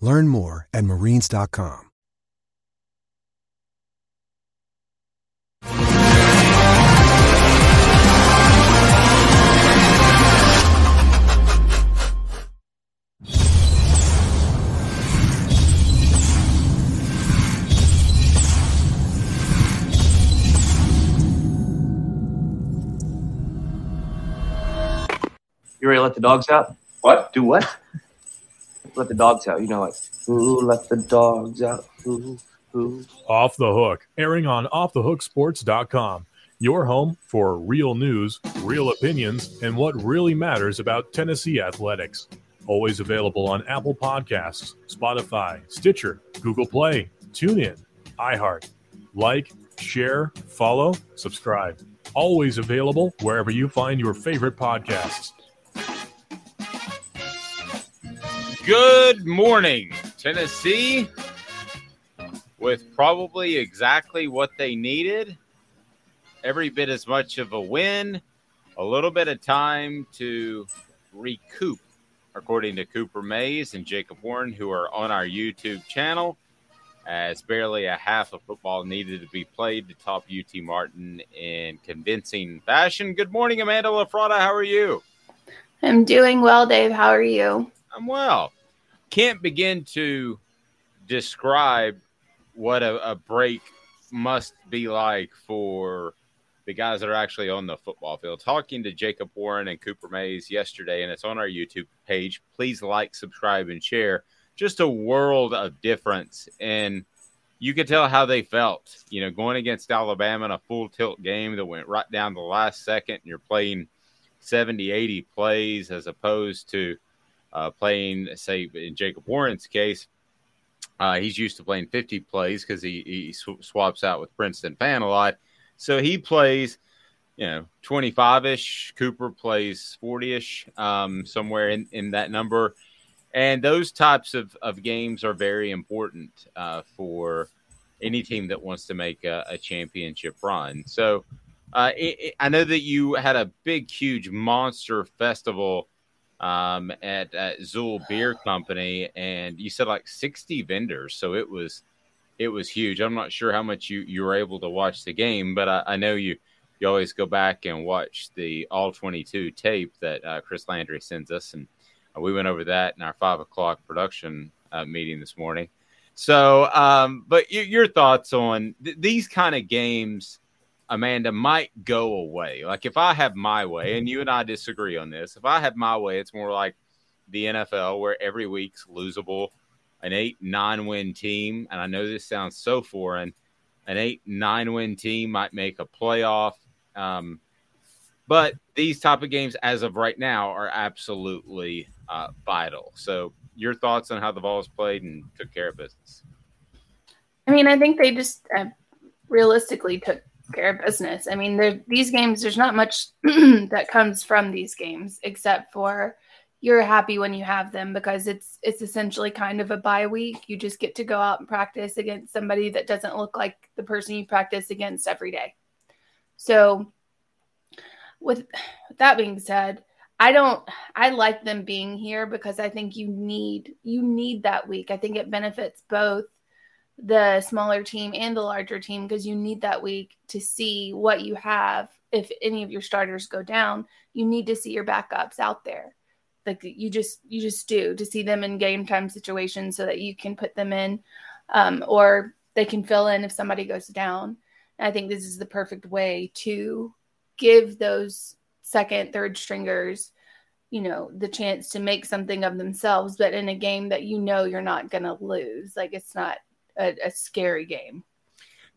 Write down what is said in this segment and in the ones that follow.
Learn more at marines.com. You ready to let the dogs out? What? Do what? Let the dogs out. You know it. Ooh, let the dogs out. Ooh, ooh. Off the Hook. Airing on offthehooksports.com. Your home for real news, real opinions, and what really matters about Tennessee athletics. Always available on Apple Podcasts, Spotify, Stitcher, Google Play, TuneIn, iHeart. Like, share, follow, subscribe. Always available wherever you find your favorite podcasts. Good morning, Tennessee, with probably exactly what they needed. Every bit as much of a win, a little bit of time to recoup, according to Cooper Mays and Jacob Warren, who are on our YouTube channel, as barely a half of football needed to be played to top UT Martin in convincing fashion. Good morning, Amanda LaFrada. How are you? I'm doing well, Dave. How are you? I'm well. Can't begin to describe what a break must be like for the guys that are actually on the football field. Talking to Jacob Warren and Cooper Mays yesterday, and it's on our YouTube page. Please like, subscribe, and share. Just a world of difference. And you could tell how they felt, you know, going against Alabama in a full tilt game that went right down to the last second, and you're playing 70, 80 plays as opposed to playing, say, in Jacob Warren's case, he's used to playing 50 plays because he swaps out with Princeton Fan a lot. So he plays, you know, 25-ish. Cooper plays 40-ish, somewhere in that number. And those types of games are very important for any team that wants to make a championship run. So I know that you had a big, huge monster festival at Zool Beer Company, and you said like 60 vendors, so it was huge. I'm not sure how much you were able to watch the game, but I know you always go back and watch the All 22 tape that Chris Landry sends us, and we went over that in our 5 o'clock production meeting this morning. So, but your thoughts on these kind of games, Amanda, might go away. Like, if I have my way, and you and I disagree on this, if I have my way, it's more like the NFL, where every week's losable, an 8-9 win team. And I know this sounds so foreign. An 8-9 win team might make a playoff. But these type of games as of right now are absolutely vital. So your thoughts on how the Vols played and took care of business? I mean, I think they just realistically took care of business. I mean, these games, there's not much that comes from these games except for you're happy when you have them, because it's essentially kind of a bye week. You just get to go out and practice against somebody that doesn't look like the person you practice against every day. So with that being said, I like them being here because I think you need that week. I think it benefits both the smaller team and the larger team, because you need that week to see what you have. If any of your starters go down, you need to see your backups out there. Like you just do to see them in game time situations so that you can put them in, or they can fill in if somebody goes down. And I think this is the perfect way to give those second, third stringers, the chance to make something of themselves, but in a game that you're not going to lose. Like, it's not a scary game.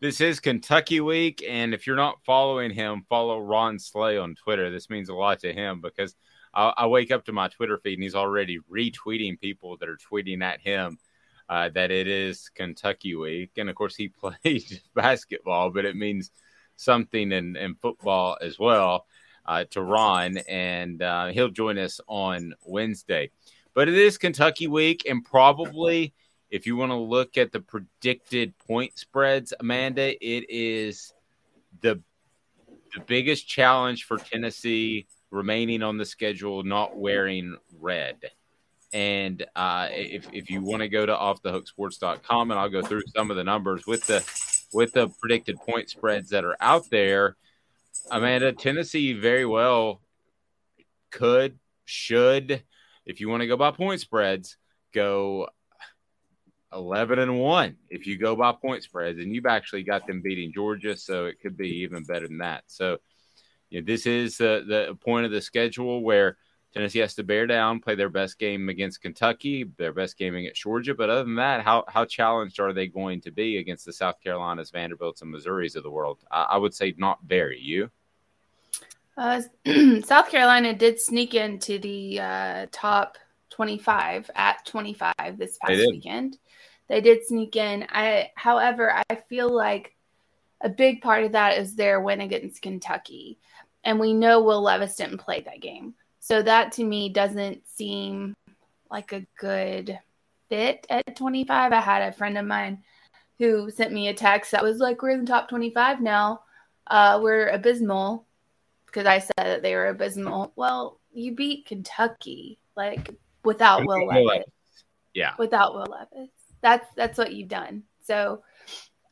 This is Kentucky week, and if you're not following him, follow Ron Slay on Twitter. This means a lot to him because I wake up to my Twitter feed and he's already retweeting people that are tweeting at him that it is Kentucky week. And, of course, he plays basketball, but it means something in football as well to Ron, and he'll join us on Wednesday. But it is Kentucky week, and probably if you want to look at the predicted point spreads, Amanda, it is the biggest challenge for Tennessee remaining on the schedule, not wearing red. And if you want to go to offthehooksports.com, and I'll go through some of the numbers with the predicted point spreads that are out there, Amanda, Tennessee very well should, if you want to go by point spreads, go 11-1. If you go by point spreads, and you've actually got them beating Georgia, so it could be even better than that. So this is the point of the schedule where Tennessee has to bear down, play their best game against Kentucky, their best game against Georgia. But other than that, how challenged are they going to be against the South Carolinas, Vanderbilts, and Missouris of the world? I would say not very. You? South Carolina did sneak into the top 25 at 25 this past weekend. They did sneak in. However, I feel like a big part of that is their win against Kentucky. And we know Will Levis didn't play that game. So that, to me, doesn't seem like a good fit at 25. I had a friend of mine who sent me a text that was like, we're in the top 25 now. We're abysmal, because I said that they were abysmal. Well, you beat Kentucky, without Will Levis. Yeah. Without Will Levis. That's what you've done. So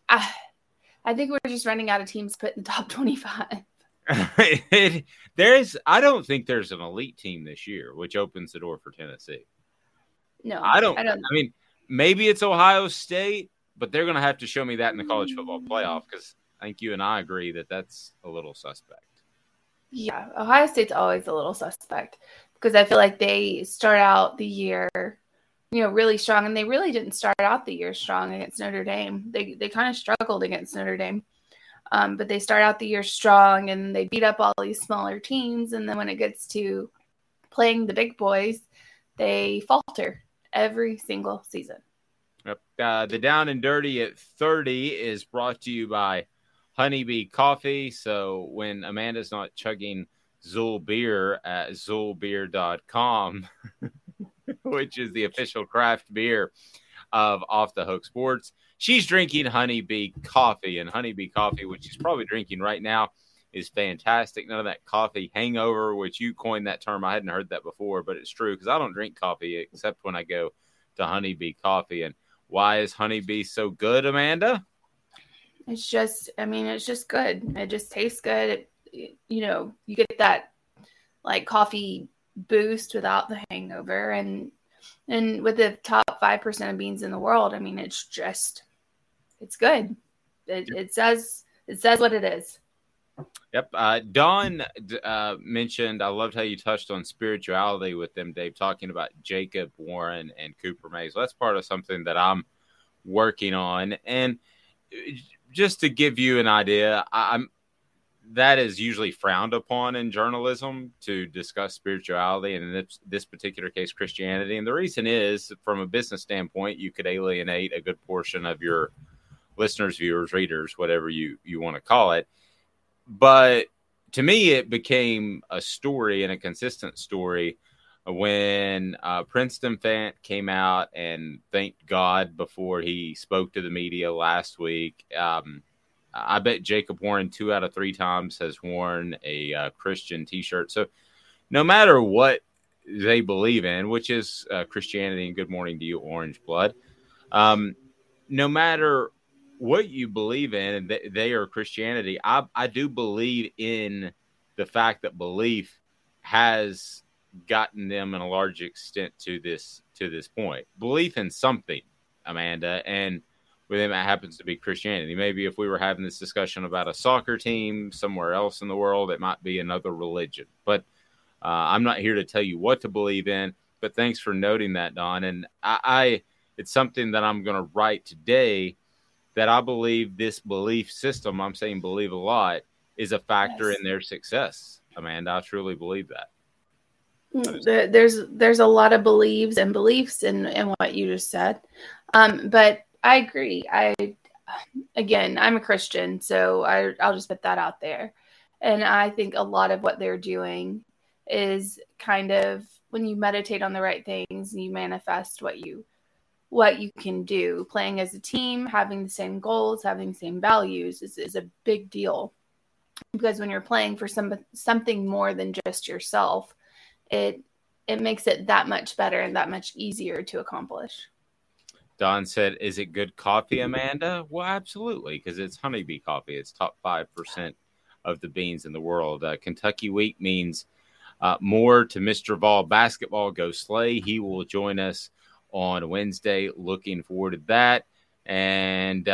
I think we're just running out of teams put in the top 25. I don't think there's an elite team this year, which opens the door for Tennessee. No, I don't know. I mean, maybe it's Ohio State, but they're going to have to show me that in the college football playoff, because I think you and I agree that that's a little suspect. Yeah, Ohio State's always a little suspect, because I feel like they start out the year, really strong, and they really didn't start out the year strong against Notre Dame. They kind of struggled against Notre Dame. But they start out the year strong, and they beat up all these smaller teams. And then when it gets to playing the big boys, they falter every single season. Yep. The Down and Dirty at 30 is brought to you by Honeybee Coffee. So when Amanda's not chugging Zool beer at zoolbeer.com, which is the official craft beer of Off the Hook Sports, she's drinking Honeybee Coffee, and Honeybee Coffee, which she's probably drinking right now, is fantastic. None of that coffee hangover, which you coined that term. I hadn't heard that before, but it's true, because I don't drink coffee except when I go to Honeybee Coffee. And why is Honeybee so good, Amanda? It's just good. It just tastes good. You get that coffee boost without the hangover, and with the top 5% of beans in the world, it's just. It's good. It says what it is. Yep. Don mentioned, I loved how you touched on spirituality with them, Dave, talking about Jacob Warren and Cooper Mays. Well, that's part of something that I'm working on. And just to give you an idea, that is usually frowned upon in journalism, to discuss spirituality, and in this particular case, Christianity. And the reason is, from a business standpoint, you could alienate a good portion of your listeners, viewers, readers, whatever you want to call it. But to me, it became a story, and a consistent story when Princeton Fant came out, and thank God before he spoke to the media last week, I bet Jacob Warren 2 out of 3 times has worn a Christian T-shirt. So no matter what they believe in, which is Christianity and good morning to you, Orange Blood, no matter what you believe in, and they are Christianity, I do believe in the fact that belief has gotten them in a large extent to this point. Belief in something, Amanda, and with them, it happens to be Christianity. Maybe if we were having this discussion about a soccer team somewhere else in the world, it might be another religion. But I'm not here to tell you what to believe in, but thanks for noting that, Don. And I it's something that I'm going to write today, that I believe this belief system, I'm saying believe a lot, is a factor in their success. Amanda, I truly believe that. There's a lot of believes and beliefs in what you just said. But I agree. Again, I'm a Christian, so I'll just put that out there. And I think a lot of what they're doing is kind of, when you meditate on the right things, you manifest what you can do. Playing as a team, having the same goals, having the same values is a big deal, because when you're playing for something more than just yourself, it makes it that much better and that much easier to accomplish. Don said, is it good coffee, Amanda? Well, absolutely, because it's Honeybee Coffee. It's top 5% of the beans in the world. Kentucky Week means more to Mr. Vol Basketball. Go Slay. He will join us on Wednesday. Looking forward to that. And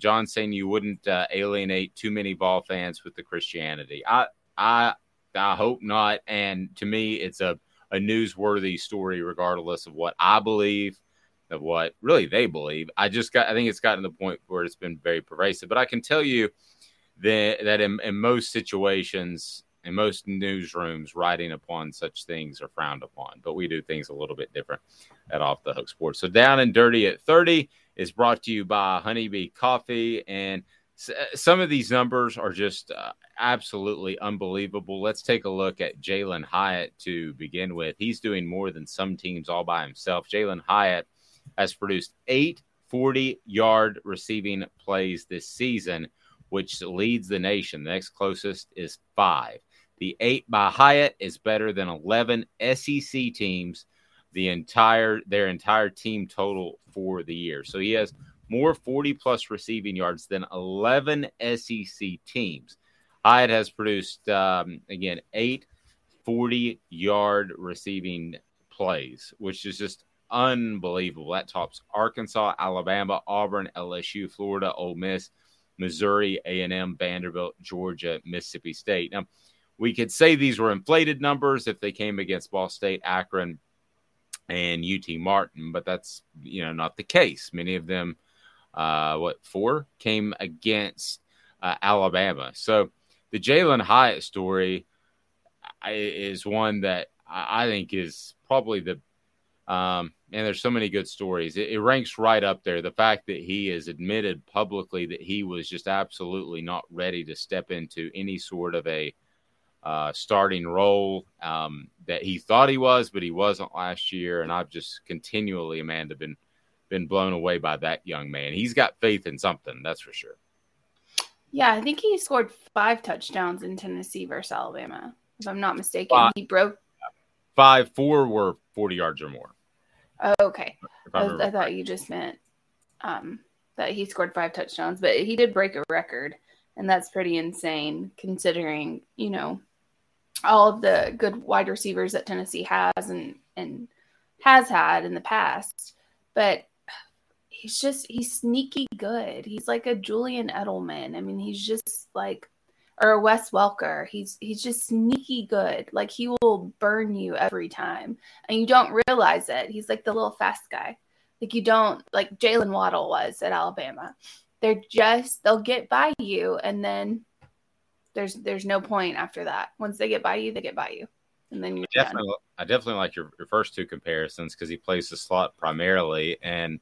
John saying you wouldn't alienate too many Vol fans with the Christianity. I hope not. And to me, it's a newsworthy story, regardless of what I believe, of what really they believe. I think it's gotten to the point where it's been very pervasive. But I can tell you that in most situations, in most newsrooms, writing upon such things are frowned upon. But we do things a little bit different at Off the Hook Sports. So Down and Dirty at 30 is brought to you by Honeybee Coffee. And some of these numbers are just absolutely unbelievable. Let's take a look at Jalen Hyatt to begin with. He's doing more than some teams all by himself. Jalen Hyatt has produced 8 40-yard receiving plays this season, which leads the nation. The next closest is 5. The 8 by Hyatt is better than 11 SEC teams, their entire team total for the year. So he has more 40-plus receiving yards than 11 SEC teams. Hyatt has produced, 8 40-yard receiving plays, which is just unbelievable. That tops Arkansas, Alabama, Auburn, LSU, Florida, Ole Miss, Missouri, A&M, Vanderbilt, Georgia, Mississippi State. Now, we could say these were inflated numbers if they came against Ball State, Akron, and UT Martin, but that's, not the case. Many of them, 4 came against Alabama. So the Jalen Hyatt story is one that I think is probably the and there's so many good stories. It ranks right up there. The fact that he has admitted publicly that he was just absolutely not ready to step into any sort of a starting role that he thought he was, but he wasn't last year. And I've just continually, Amanda, been blown away by that young man. He's got faith in something, that's for sure. Yeah, I think he scored 5 touchdowns in Tennessee versus Alabama, if I'm not mistaken. He broke 5, 4 were 40 yards or more. Oh, okay. I thought you just meant that he scored 5 touchdowns, but he did break a record, and that's pretty insane considering, all of the good wide receivers that Tennessee has and has had in the past. But he's sneaky good. He's like a Julian Edelman. I mean, he's just like, or a Wes Welker. He's just sneaky good. Like, he will burn you every time, and you don't realize it. He's like the little fast guy. Like, you don't, like Jalen Waddle was at Alabama. They'll get by you, and then there's no point after that. Once they get by you, they get by you. And then you're done. I definitely like your first 2 comparisons, because he plays the slot primarily, and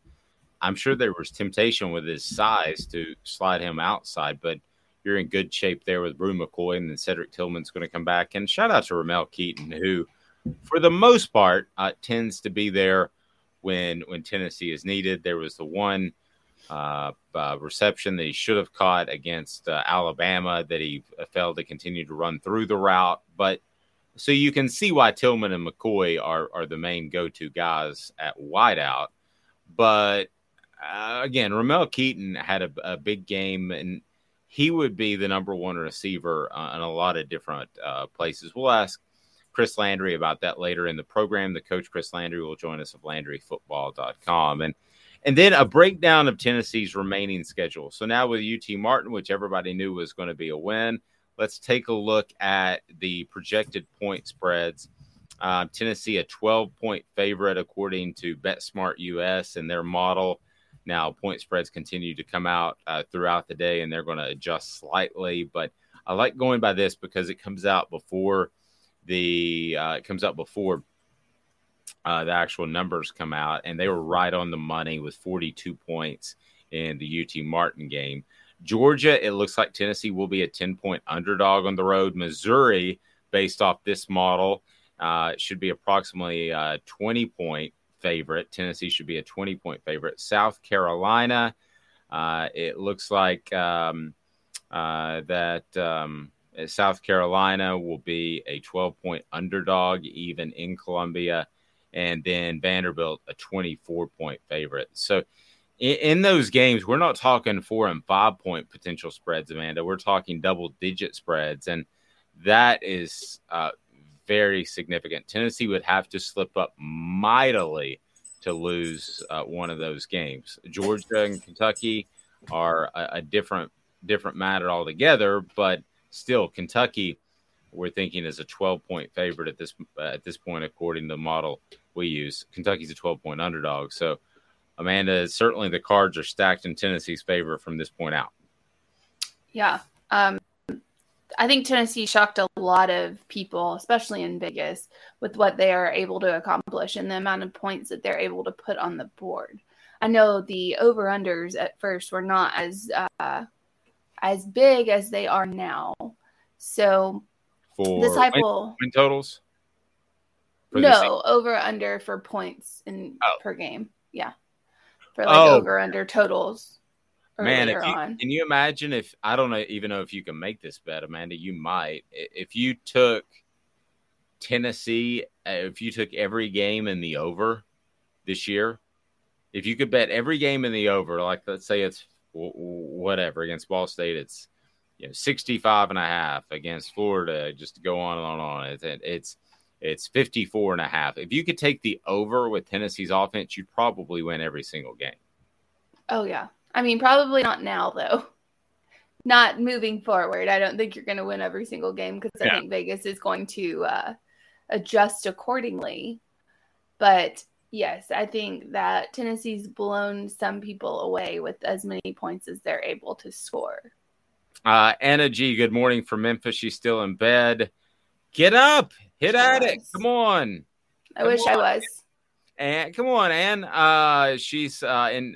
I'm sure there was temptation with his size to slide him outside, but you're in good shape there with Brew McCoy, and then Cedric Tillman's going to come back. And shout out to Ramel Keaton, who for the most part, tends to be there when Tennessee is needed. There was the one reception that he should have caught against Alabama that he failed to continue to run through the route. But so you can see why Tillman and McCoy are the main go-to guys at wideout. But again, Ramel Keaton had a big game, and he would be the number one receiver in a lot of different places. We'll ask Chris Landry about that later in the program. The coach, Chris Landry, will join us at LandryFootball.com. And then a breakdown of Tennessee's remaining schedule. So now with UT Martin, which everybody knew was going to be a win, let's take a look at the projected point spreads. Tennessee, a 12-point favorite, according to BetSmart US and their model. Now, point spreads continue to come out throughout the day, and they're going to adjust slightly. But I like going by this because it comes out before the actual numbers come out, and they were right on the money with 42 points in the UT Martin game. Georgia, it looks like Tennessee will be a 10-point underdog on the road. Missouri, based off this model, should be approximately a 20-point favorite. Tennessee should be a 20-point favorite. South Carolina, it looks like South Carolina will be a 12-point underdog, even in Columbia, and then Vanderbilt a 24-point favorite. So in those games, we're not talking 4- and 5-point potential spreads, Amanda. We're talking double-digit spreads, and that is very significant. Tennessee would have to slip up mightily to lose one of those games. Georgia and Kentucky are a different matter altogether, but still, Kentucky, we're thinking, is a 12-point favorite at this point, according to the model we use. Kentucky's a 12-point underdog. So, Amanda, certainly the cards are stacked in Tennessee's favor from this point out. Yeah. I think Tennessee shocked a lot of people, especially in Vegas, with what they are able to accomplish and the amount of points that they're able to put on the board. I know the over-unders at first were not as big as they are now. So for this type of win totals? No, over-under for points per game. Yeah. For over-under totals. Man, can you imagine if – I don't even know if you can make this bet, Amanda. You might. If you took Tennessee, if you took every game in the over this year, if you could bet every game in the over, like let's say it's whatever. Against Ball State, it's 65.5. Against Florida, just to go on and on and on. It's 54.5. If you could take the over with Tennessee's offense, you'd probably win every single game. Oh, yeah. I mean, probably not now, though. Not moving forward. I don't think you're going to win every single game because I think Vegas is going to adjust accordingly. But, yes, I think that Tennessee's blown some people away with as many points as they're able to score. Anna G., good morning from Memphis. She's still in bed. Get up. Hit at it. Come on. I wish I was. And come on, Ann. She's John's in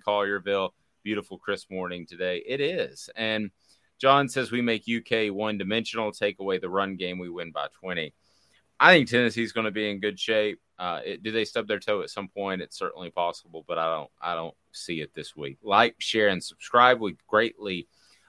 Collierville. Beautiful, crisp morning today. It is. And John says we make UK one-dimensional, take away the run game, we win by 20. I think Tennessee's going to be in good shape. Do they stub their toe at some point? It's certainly possible, but I don't see it this week. Like, share, and subscribe. We greatly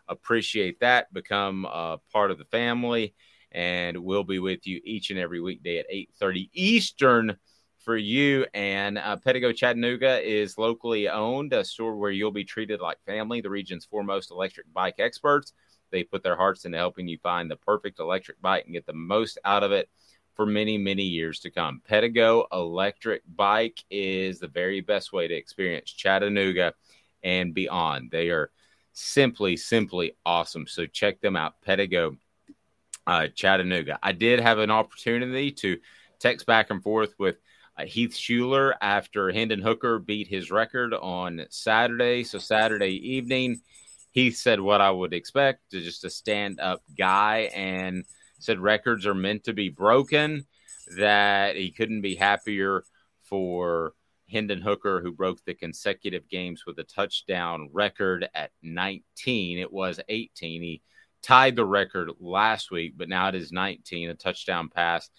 appreciate that. Become a part of the family, and we'll be with you each and every weekday at 8:30 Eastern. For you, and Pedego Chattanooga is locally owned, a store where you'll be treated like family. The region's foremost electric bike experts. They put their hearts into helping you find the perfect electric bike and get the most out of it for many, many years to come. Pedego Electric Bike is the very best way to experience Chattanooga and beyond. They are simply, simply awesome. So check them out, Pedego Chattanooga. I did have an opportunity to text back and forth with Heath Schuler after Hendon Hooker beat his record on Saturday. So Saturday evening, Heath said what I would expect, just a stand-up guy, and said records are meant to be broken, that he couldn't be happier for Hendon Hooker, who broke the consecutive games with a touchdown record at 19. It was 18. He tied the record last week, but now it is 19, a touchdown pass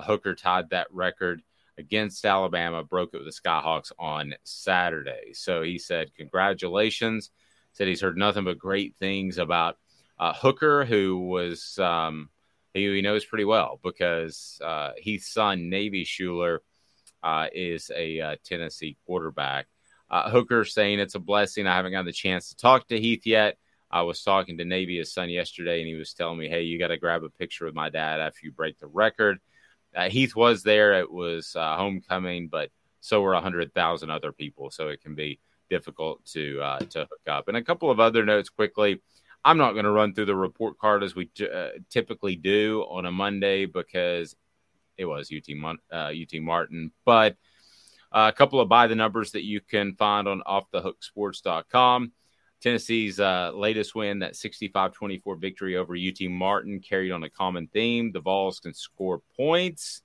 Hooker tied that record against Alabama, broke it with the Skyhawks on Saturday. So he said, congratulations. Said he's heard nothing but great things about Hooker, who was he knows pretty well because Heath's son, Navy Schuler, is a Tennessee quarterback. Hooker saying it's a blessing. I haven't gotten the chance to talk to Heath yet. I was talking to Navy, his son, yesterday, and he was telling me, hey, you got to grab a picture with my dad after you break the record. Heath was there. It was homecoming, but so were 100,000 other people. So it can be difficult to hook up. And a couple of other notes quickly. I'm not going to run through the report card as we typically do on a Monday because it was UT Martin. But a couple of by the numbers that you can find on offthehooksports.com. Tennessee's latest win, that 65-24 victory over UT Martin, carried on a common theme. The Vols can score points,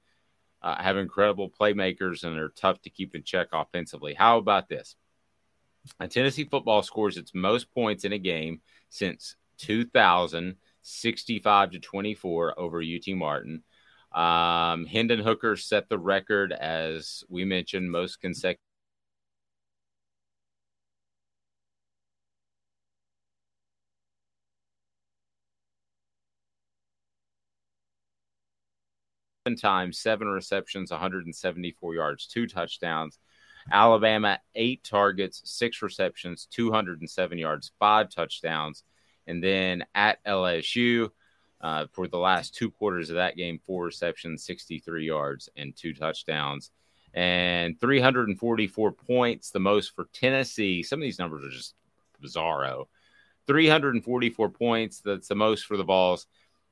have incredible playmakers, and are tough to keep in check offensively. How about this? Tennessee football scores its most points in a game since 2000, 65-24 over UT Martin. Hendon Hooker set the record, as we mentioned, most consecutive. Times, 7 receptions, 174 yards, 2 touchdowns. Alabama, 8 targets, 6 receptions, 207 yards, 5 touchdowns. And then at LSU, for the last 2 quarters of that game, 4 receptions, 63 yards, and 2 touchdowns. And 344 points, the most for Tennessee. Some of these numbers are just bizarro. 344 points, that's the most for the Vols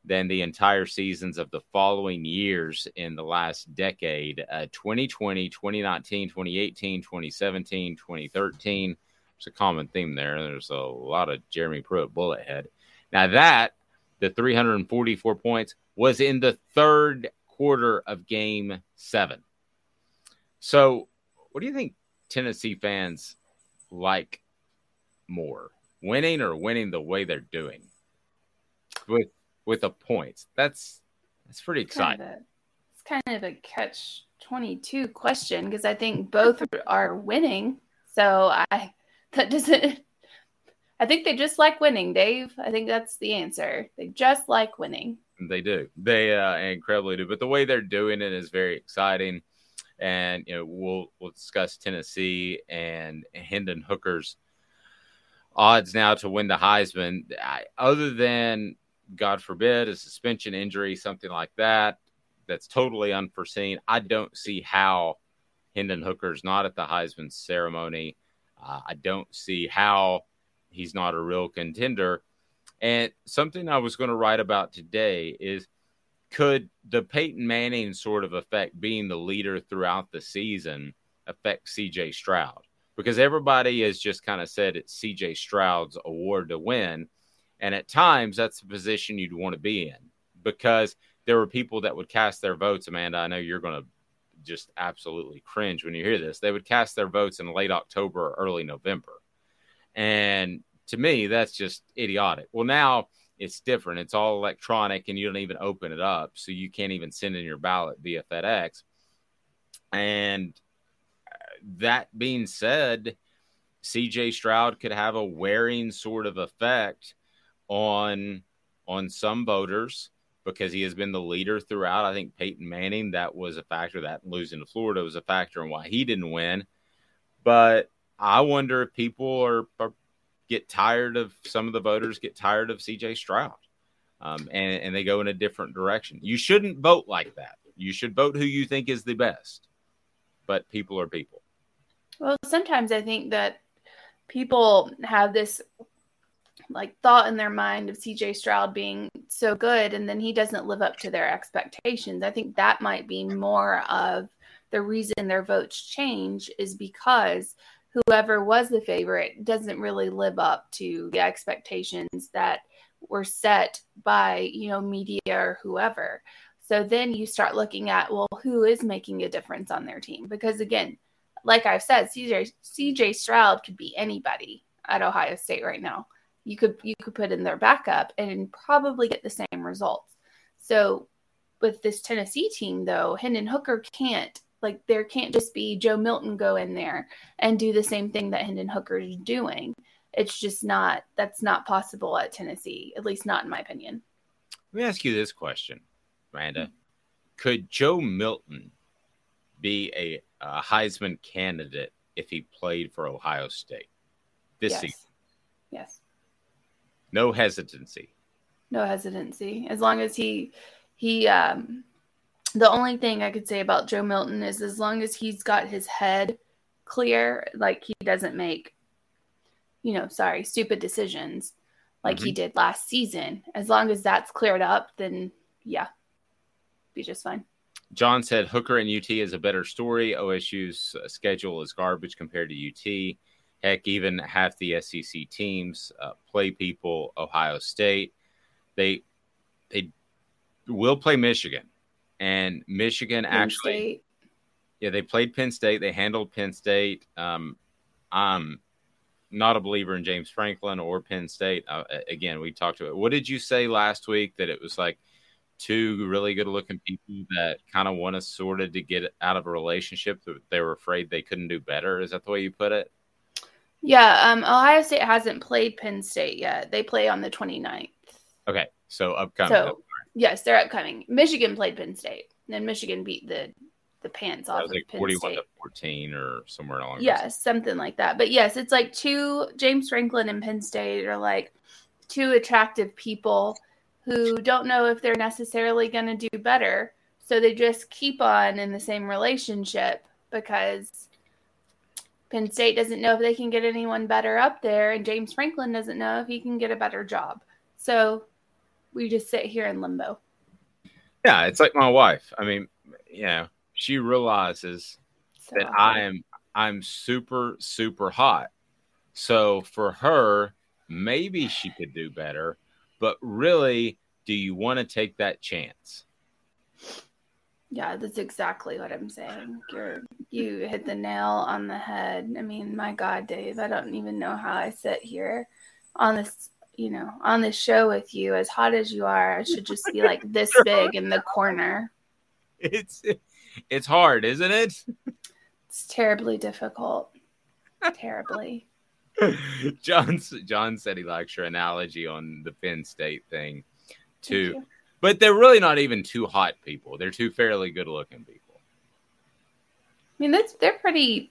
than the entire seasons of the following years in the last decade, 2020, 2019, 2018, 2017, 2013. There's a common theme there. There's a lot of Jeremy Pruitt bullet head. Now that, the 344 points, was in the third quarter of Game 7. So what do you think Tennessee fans like more, winning or winning the way they're doing? With the points. That's pretty exciting. It's kind of a catch-22 question because I think both are winning. So I think they just like winning, Dave. I think that's the answer. They just like winning. They do. They incredibly do. But the way they're doing it is very exciting. And you know, we'll discuss Tennessee and Hendon Hooker's odds now to win the Heisman. Other than, God forbid, a suspension injury, something like that, that's totally unforeseen, I don't see how Hendon Hooker's not at the Heisman ceremony. I don't see how he's not a real contender. And something I was going to write about today is, could the Peyton Manning sort of effect, being the leader throughout the season, affect C.J. Stroud? Because everybody has just kind of said it's C.J. Stroud's award to win. And at times, that's the position you'd want to be in, because there were people that would cast their votes. Amanda, I know you're going to just absolutely cringe when you hear this. They would cast their votes in late October or early November. And to me, that's just idiotic. Well, now it's different. It's all electronic and you don't even open it up. So you can't even send in your ballot via FedEx. And that being said, C.J. Stroud could have a wearing sort of effect on some voters because he has been the leader throughout. I think Peyton Manning, that was a factor. That losing to Florida was a factor in why he didn't win. But I wonder if people get tired of C.J. Stroud and they go in a different direction. You shouldn't vote like that. You should vote who you think is the best. But people are people. Well, sometimes I think that people have this like thought in their mind of C.J. Stroud being so good, and then he doesn't live up to their expectations. I think that might be more of the reason their votes change, is because whoever was the favorite doesn't really live up to the expectations that were set by, you know, media or whoever. So then you start looking at, well, who is making a difference on their team? Because again, like I've said, C.J. Stroud could be anybody at Ohio State right now. You could put in their backup and probably get the same results. So with this Tennessee team, though, Hendon Hooker can't. Like, there can't just be Joe Milton go in there and do the same thing that Hendon Hooker is doing. It's just not – that's not possible at Tennessee, at least not in my opinion. Let me ask you this question, Miranda. Mm-hmm. Could Joe Milton be a Heisman candidate if he played for Ohio State this season? Yes. No hesitancy. No hesitancy. As long as he the only thing I could say about Joe Milton is as long as he's got his head clear, like he doesn't make, stupid decisions like he did last season. As long as that's cleared up, then be just fine. John said Hooker and UT is a better story. OSU's schedule is garbage compared to UT. Heck, even half the SEC teams play people. Ohio State, they will play Michigan, and they played Penn State. They handled Penn State. I'm not a believer in James Franklin or Penn State. Again, we talked about it. What did you say last week that it was like? Two really good-looking people that kind of want us sorted to get out of a relationship that they were afraid they couldn't do better. Is that the way you put it? Yeah, Ohio State hasn't played Penn State yet. They play on the 29th. Okay, so upcoming. So, yes, they're upcoming. Michigan played Penn State, and Michigan beat the pants off of Penn State. That was like 41-14 or somewhere along those lines. Yes, something like that. But, yes, it's like two – James Franklin and Penn State are like two attractive people – who don't know if they're necessarily going to do better, so they just keep on in the same relationship because Penn State doesn't know if they can get anyone better up there, and James Franklin doesn't know if he can get a better job. So we just sit here in limbo. Yeah, it's like my wife. I mean, she realizes that I'm super, super hot. So for her, maybe she could do better. But really, do you want to take that chance? Yeah, that's exactly what I'm saying. You hit the nail on the head. I mean, my God, Dave, I don't even know how I sit here on this, on this show with you. As hot as you are, I should just be like this big in the corner. It's hard, isn't it? It's terribly difficult. Terribly. John said he likes your analogy on the Penn State thing, too. But they're really not even two hot people. They're two fairly good-looking people. I mean, they're pretty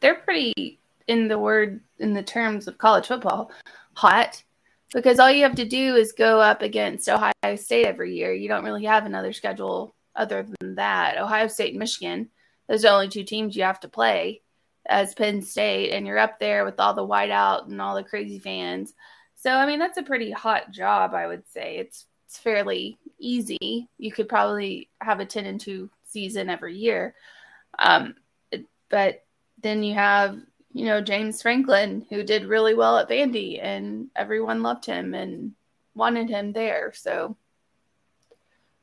in the terms of college football, hot. Because all you have to do is go up against Ohio State every year. You don't really have another schedule other than that. Ohio State and Michigan, those are the only two teams you have to play. As Penn State, and you're up there with all the whiteout and all the crazy fans. So, I mean, that's a pretty hot job, I would say. It's fairly easy. You could probably have a 10-2 season every year. But then you have, James Franklin, who did really well at Vandy, and everyone loved him and wanted him there. So,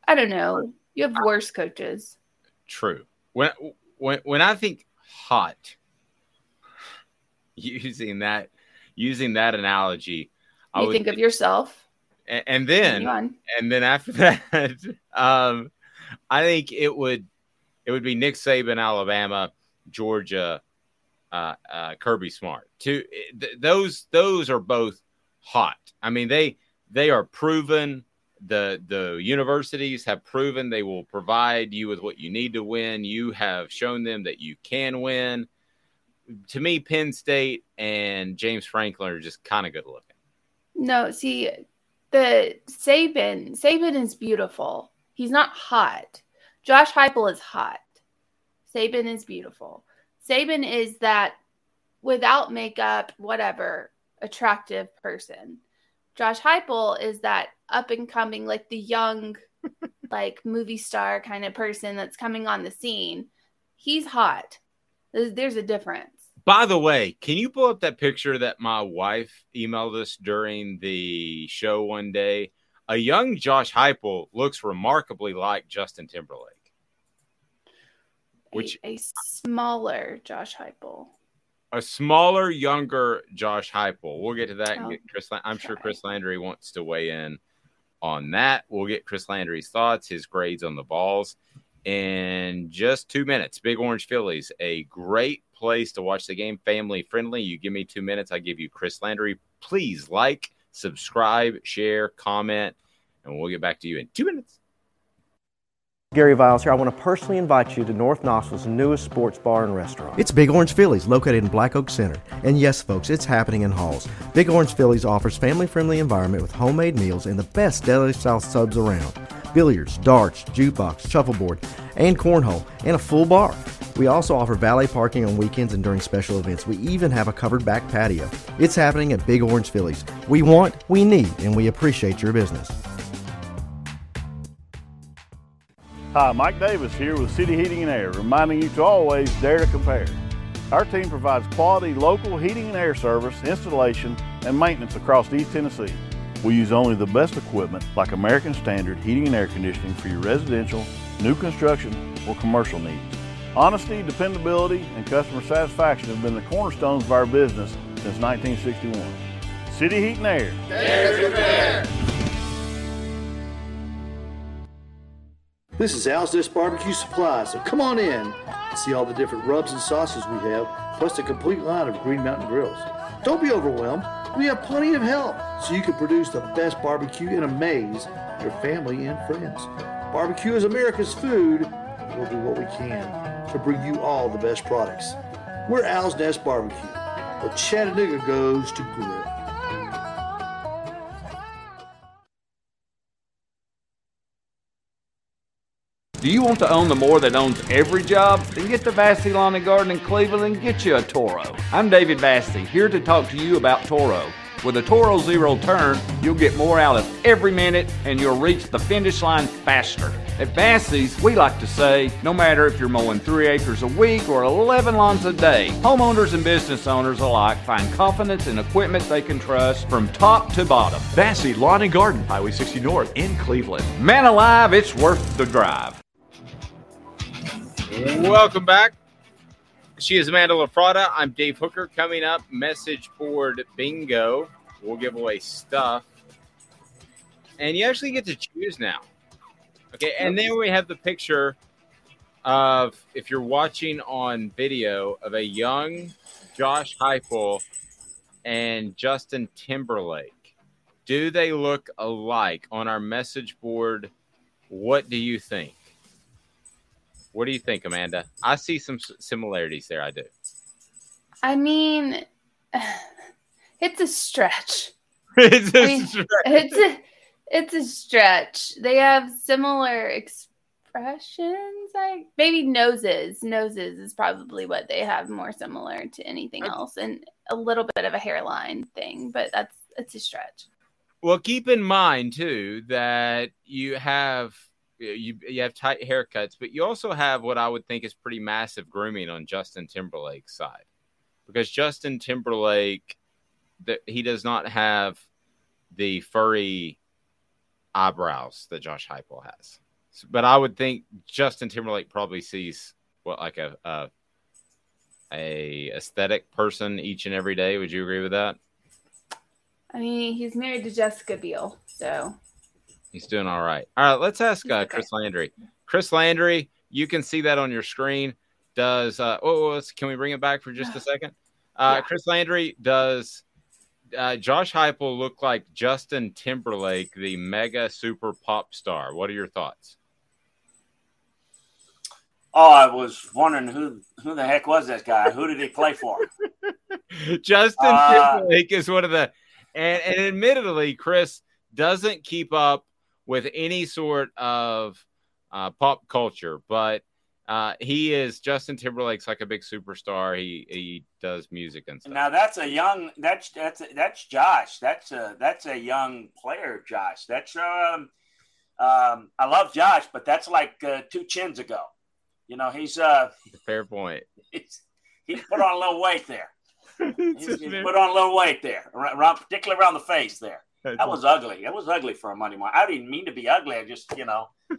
I don't know. You have worse coaches. True. When I think hot. Using that analogy, I think of yourself, and then after that, I think it would be Nick Saban, Alabama, Georgia, Kirby Smart. Those are both hot. I mean, they are proven. The universities have proven they will provide you with what you need to win. You have shown them that you can win. To me, Penn State and James Franklin are just kind of good looking. No, see, the Saban is beautiful. He's not hot. Josh Heupel is hot. Saban is beautiful. Saban is that without makeup, whatever, attractive person. Josh Heupel is that up-and-coming, like the young, like movie star kind of person that's coming on the scene. He's hot. There's a difference. By the way, can you pull up that picture that my wife emailed us during the show one day? A young Josh Heupel looks remarkably like Justin Timberlake. A smaller Josh Heupel. A smaller, younger Josh Heupel. We'll get to that. And get Chris. I'm sure Chris Landry wants to weigh in on that. We'll get Chris Landry's thoughts, his grades on the balls in just 2 minutes. Big Orange Phillies, a great place to watch the game, family friendly. You give me 2 minutes, I give you Chris Landry. Please like, subscribe, share, comment, and we'll get back to you in 2 minutes. Gary Viles here. I want to personally invite you to North Knoxville's newest sports bar and restaurant. It's Big Orange Philly's, located in Black Oak Center. And yes, folks, it's happening in Halls. Big Orange Philly's offers family-friendly environment with homemade meals and the best deli-style subs around. Billiards, darts, jukebox, shuffleboard, and cornhole, and a full bar. We also offer valet parking on weekends and during special events. We even have a covered back patio. It's happening at Big Orange Phillies. We want, we need, and we appreciate your business. Hi, Mike Davis here with City Heating and Air, reminding you to always dare to compare. Our team provides quality local heating and air service, installation, and maintenance across East Tennessee. We use only the best equipment like American Standard Heating and Air Conditioning for your residential, new construction, or commercial needs. Honesty, dependability, and customer satisfaction have been the cornerstones of our business since 1961. City Heat and Air. Dare to compare. This is Owl's Nest Barbecue Supply, so come on in and see all the different rubs and sauces we have, plus the complete line of Green Mountain Grills. Don't be overwhelmed. We have plenty of help, so you can produce the best barbecue and amaze your family and friends. Barbecue is America's food. We'll do what we can to bring you all the best products. We're Owl's Nest Barbecue, where Chattanooga goes to grill. Do you want to own the more that owns every job? Then get to Vassy Lawn and Garden in Cleveland and get you a Toro. I'm David Vassy, here to talk to you about Toro. With a Toro zero turn, you'll get more out of every minute and you'll reach the finish line faster. At Vassy's, we like to say, no matter if you're mowing 3 acres a week or 11 lawns a day, homeowners and business owners alike find confidence in equipment they can trust from top to bottom. Vassy Lawn and Garden, Highway 60 North in Cleveland. Man alive, it's worth the drive. Welcome back. She is Amanda LaFrada. I'm Dave Hooker. Coming up, message board bingo. We'll give away stuff. And you actually get to choose now. Okay, and then we have the picture of, if you're watching on video, of a young Josh Heupel and Justin Timberlake. Do they look alike? On our message board, what do you think? What do you think, Amanda? I see some similarities there. I do. I mean, it's a stretch. It's a stretch. They have similar expressions. Maybe noses. Noses is probably what they have more similar to anything else, and a little bit of a hairline thing. But it's a stretch. Well, keep in mind too that you have. You have tight haircuts, but you also have what I would think is pretty massive grooming on Justin Timberlake's side, because Justin Timberlake, he does not have the furry eyebrows that Josh Heupel has. But I would think Justin Timberlake probably sees like an aesthetic person each and every day. Would you agree with that? I mean, he's married to Jessica Biel, so. He's doing all right. All right, let's ask Chris Landry. Chris Landry, you can see that on your screen. Does can we bring it back for just a second? Yeah. Chris Landry, does Josh Heupel look like Justin Timberlake, the mega super pop star? What are your thoughts? Oh, I was wondering who the heck was that guy? Who did he play for? Justin Timberlake is one of the and admittedly, Chris doesn't keep up with any sort of pop culture, but he is Justin Timberlake's like a big superstar. He does music and stuff. Now that's Josh. That's a young player, Josh. That's I love Josh, but that's like 2 chins ago. You know, he's fair point. He put on a little weight there. He put on a little weight there, particularly around the face there. That was ugly. That was ugly for a Monday morning. I didn't mean to be ugly. I just,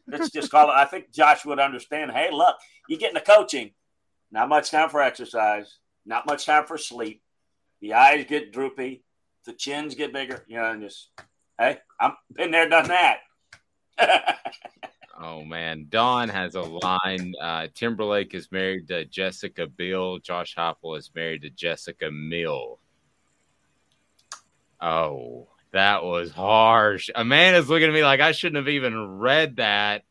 let's just call it. I think Josh would understand. Hey, look, you get into coaching. Not much time for exercise. Not much time for sleep. The eyes get droopy. The chins get bigger. You know, and just Hey, I've been there, done that. Oh, man. Don has a line. Timberlake is married to Jessica Biel. Josh Heupel is married to Jessica Mill. Oh, that was harsh. Amanda's looking at me like I shouldn't have even read that.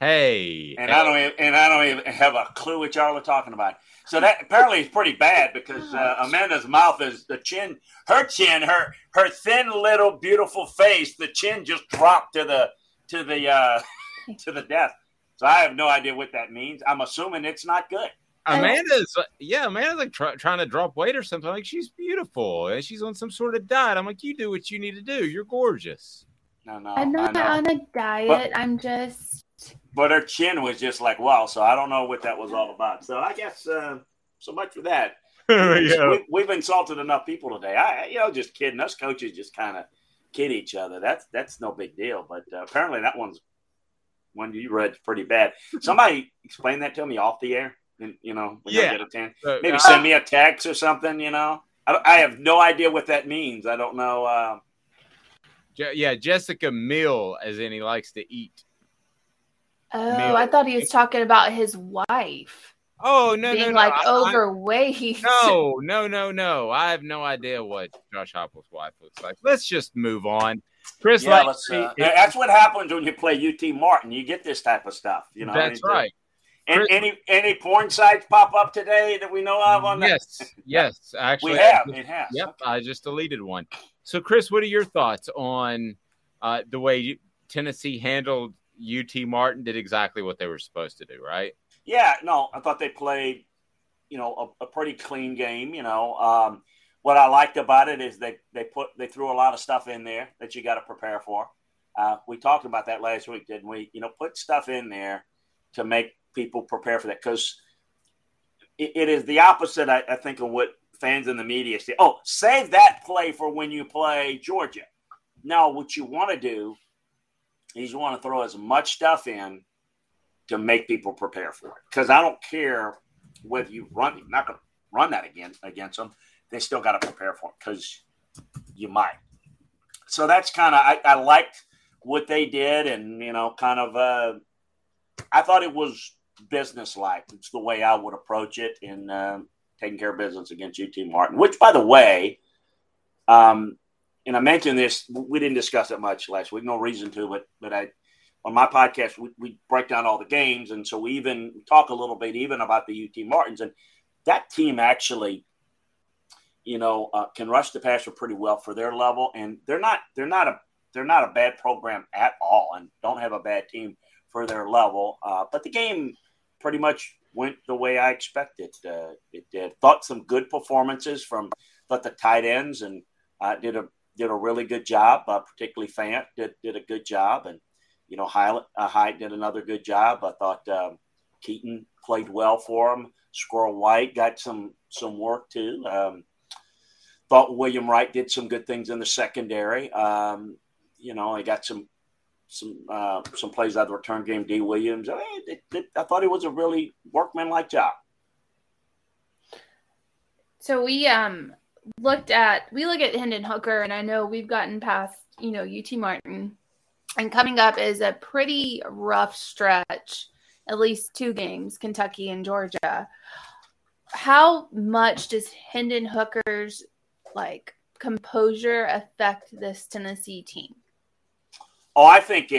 Hey. I don't even have a clue what y'all are talking about. So that apparently is pretty bad because Amanda's mouth is the chin, her thin little beautiful face, the chin just dropped to the death. So I have no idea what that means. I'm assuming it's not good. Amanda's like trying to drop weight or something. Like she's beautiful and she's on some sort of diet. I'm like, you do what you need to do. You're gorgeous. No, I'm not on a diet. But her chin was just like, wow. So I don't know what that was all about. So I guess so much for that. Yeah. We've insulted enough people today. Just kidding. Us coaches just kind of kid each other. That's no big deal. But apparently that one you read pretty bad. Somebody explain that to me off the air. And when you get a chance. Maybe send me a text or something. I have no idea what that means. I don't know. Jessica Mill, as in he likes to eat. Oh, Mill. I thought he was talking about his wife. Oh, no, being overweight. No. I have no idea what Josh Heupel's wife looks like. Let's just move on. Chris, that's what happens when you play UT Martin. You get this type of stuff. That's right. And Chris, any porn sites pop up today that we know of on that? Yes. Actually, we have. It has. Yep, okay. I just deleted one. So, Chris, what are your thoughts on the way Tennessee handled UT Martin? Did exactly what they were supposed to do, right? Yeah, no, I thought they played, a pretty clean game. What I liked about it is they threw a lot of stuff in there that you got to prepare for. We talked about that last week, didn't we? Put stuff in there to make people prepare for that because it is the opposite, I think, of what fans in the media say. Oh, save that play for when you play Georgia. Now, what you want to do is you want to throw as much stuff in to make people prepare for it. Because I don't care whether you're not going to run that against them. They still got to prepare for it because you might. So that's kind of – I liked what they did and, I thought it was business-like. It's the way I would approach it in taking care of business against UT Martin, which, by the way, and I mentioned this, we didn't discuss it much last week, no reason to, but on my podcast, we break down all the games, and so we even talk a little bit even about the UT Martins, and that team actually, can rush the passer pretty well for their level, and they're not a bad program at all, and don't have a bad team for their level. But the game pretty much went the way I expected. It did. Thought some good performances from the tight ends and did a really good job. Particularly Fant did a good job. And, Hyatt did another good job. I thought Keaton played well for him. Squirrel White got some work too. Thought William Wright did some good things in the secondary. He got some plays out of the return game, D. Williams. I thought it was a really workmanlike job. So we look at Hendon Hooker, and I know we've gotten past, UT Martin. And coming up is a pretty rough stretch, at least two games, Kentucky and Georgia. How much does Hendon Hooker's, composure affect this Tennessee team? Oh, I think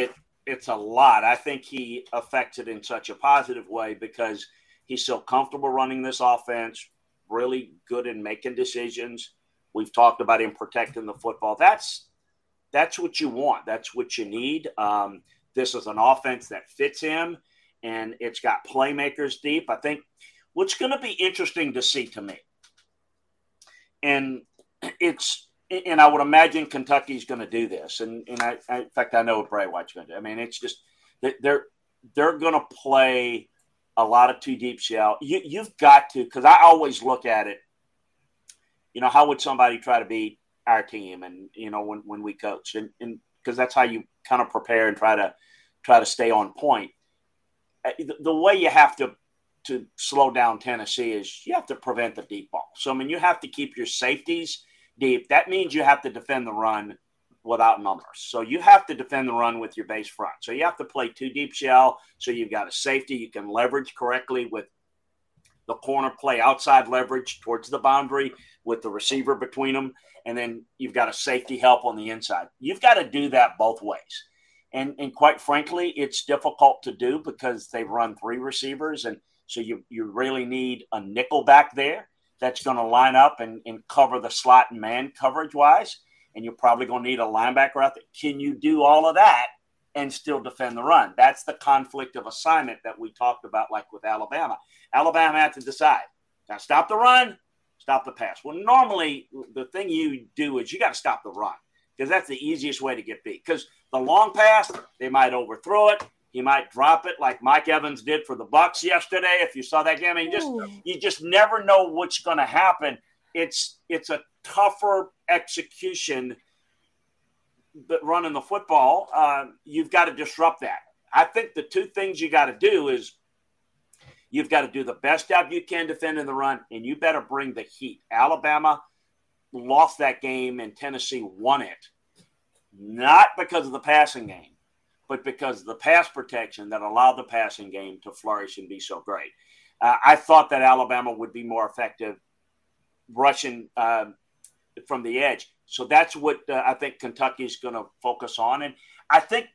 it's a lot. I think he affects it in such a positive way because he's so comfortable running this offense, really good in making decisions. We've talked about him protecting the football. That's what you want. That's what you need. This is an offense that fits him, and it's got playmakers deep. I think what's going to be interesting to see to me, and I would imagine Kentucky's going to do this. And I, in fact, I know what Bray White's going to do. I mean, it's just they're going to play a lot of two deep shell. You've got to, because I always look at it, how would somebody try to beat our team? And, when we coach, and because that's how you kind of prepare and try to stay on point. The way you have to slow down Tennessee is you have to prevent the deep ball. So, you have to keep your safeties deep. That means you have to defend the run without numbers. So you have to defend the run with your base front. So you have to play two deep shell. So you've got a safety you can leverage correctly with the corner, play outside leverage towards the boundary with the receiver between them. And then you've got a safety help on the inside. You've got to do that both ways. And quite frankly, it's difficult to do because they've run three receivers. And so you really need a nickel back there that's going to line up and cover the slot and man coverage-wise. And you're probably going to need a linebacker out there. Can you do all of that and still defend the run? That's the conflict of assignment that we talked about, like with Alabama. Alabama had to decide, now stop the run, stop the pass. Well, normally the thing you do is you got to stop the run because that's the easiest way to get beat. Because the long pass, they might overthrow it. He might drop it like Mike Evans did for the Bucs yesterday. If you saw that game, I mean, you just never know what's going to happen. It's a tougher execution, but running the football, you've got to disrupt that. I think the two things you got to do is you've got to do the best job you can defending the run, and you better bring the heat. Alabama lost that game, and Tennessee won it, not because of the passing game, but because of the pass protection that allowed the passing game to flourish and be so great. I thought that Alabama would be more effective rushing from the edge. So that's what I think Kentucky's going to focus on. And I think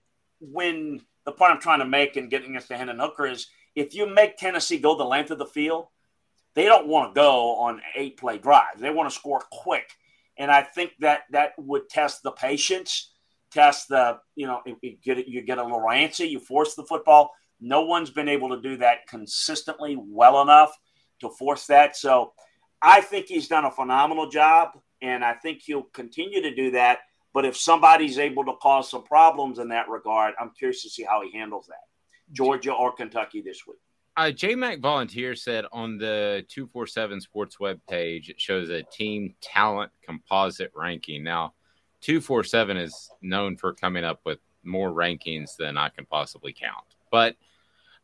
when the point I'm trying to make in getting us to Hendon Hooker is if you make Tennessee go the length of the field, they don't want to go on 8-play drives. They want to score quick. And I think that would test the patience, test the, you get a little antsy, you force the football. No one's been able to do that consistently well enough to force that. So I think he's done a phenomenal job, and I think he'll continue to do that. But if somebody's able to cause some problems in that regard, I'm curious to see how he handles that. Georgia or Kentucky this week. J Mac Volunteer said on the 247 Sports webpage, it shows a team talent composite ranking. Now, 247 is known for coming up with more rankings than I can possibly count. But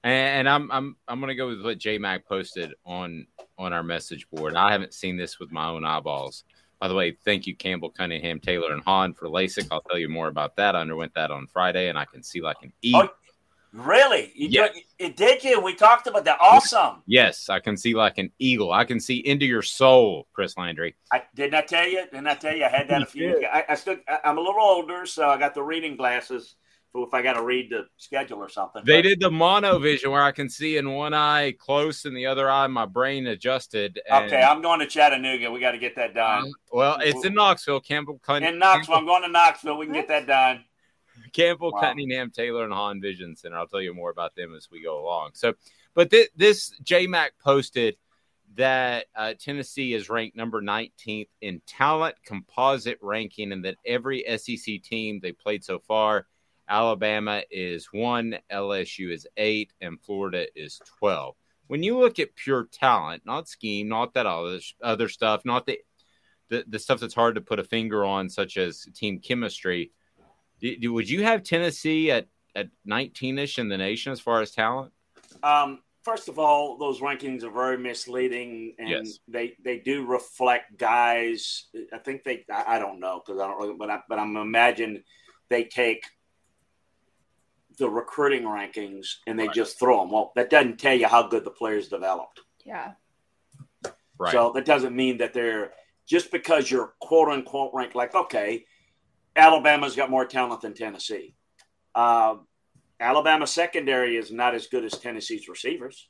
and I'm going to go with what J Mac posted on our message board. I haven't seen this with my own eyeballs. By the way, thank you, Campbell, Cunningham, Taylor, and Hahn for LASIK. I'll tell you more about that. I underwent that on Friday, and I can see like an E. Oh, really? It did you? We talked about that. Awesome. Yes, I can see like an eagle. I can see into your soul, Chris Landry. Didn't I tell you? I had that a few years ago. I'm a little older, so I got the reading glasses. If I got to read the schedule or something. They did the mono vision where I can see in one eye close and the other eye my brain adjusted. Okay, I'm going to Chattanooga. We got to get that done. Well, it's in Knoxville. I'm going to Knoxville. We can get that done. Cunningham, Taylor, and Hahn Vision Center. I'll tell you more about them as we go along. So, but this J-Mac posted that Tennessee is ranked number 19th in talent composite ranking and that every SEC team they played so far, Alabama is 1, LSU is 8, and Florida is 12. When you look at pure talent, not scheme, not that other stuff, not the stuff that's hard to put a finger on, such as team chemistry, would you have Tennessee at 19-ish in the nation as far as talent? First of all, those rankings are very misleading, and yes, they do reflect guys. I think I don't know because I don't really, but I'm imagine they take the recruiting rankings and they just throw them. Well, that doesn't tell you how good the players developed. Yeah. Right. So that doesn't mean that they're just because you're quote unquote ranked, like, okay, Alabama's got more talent than Tennessee. Alabama secondary is not as good as Tennessee's receivers.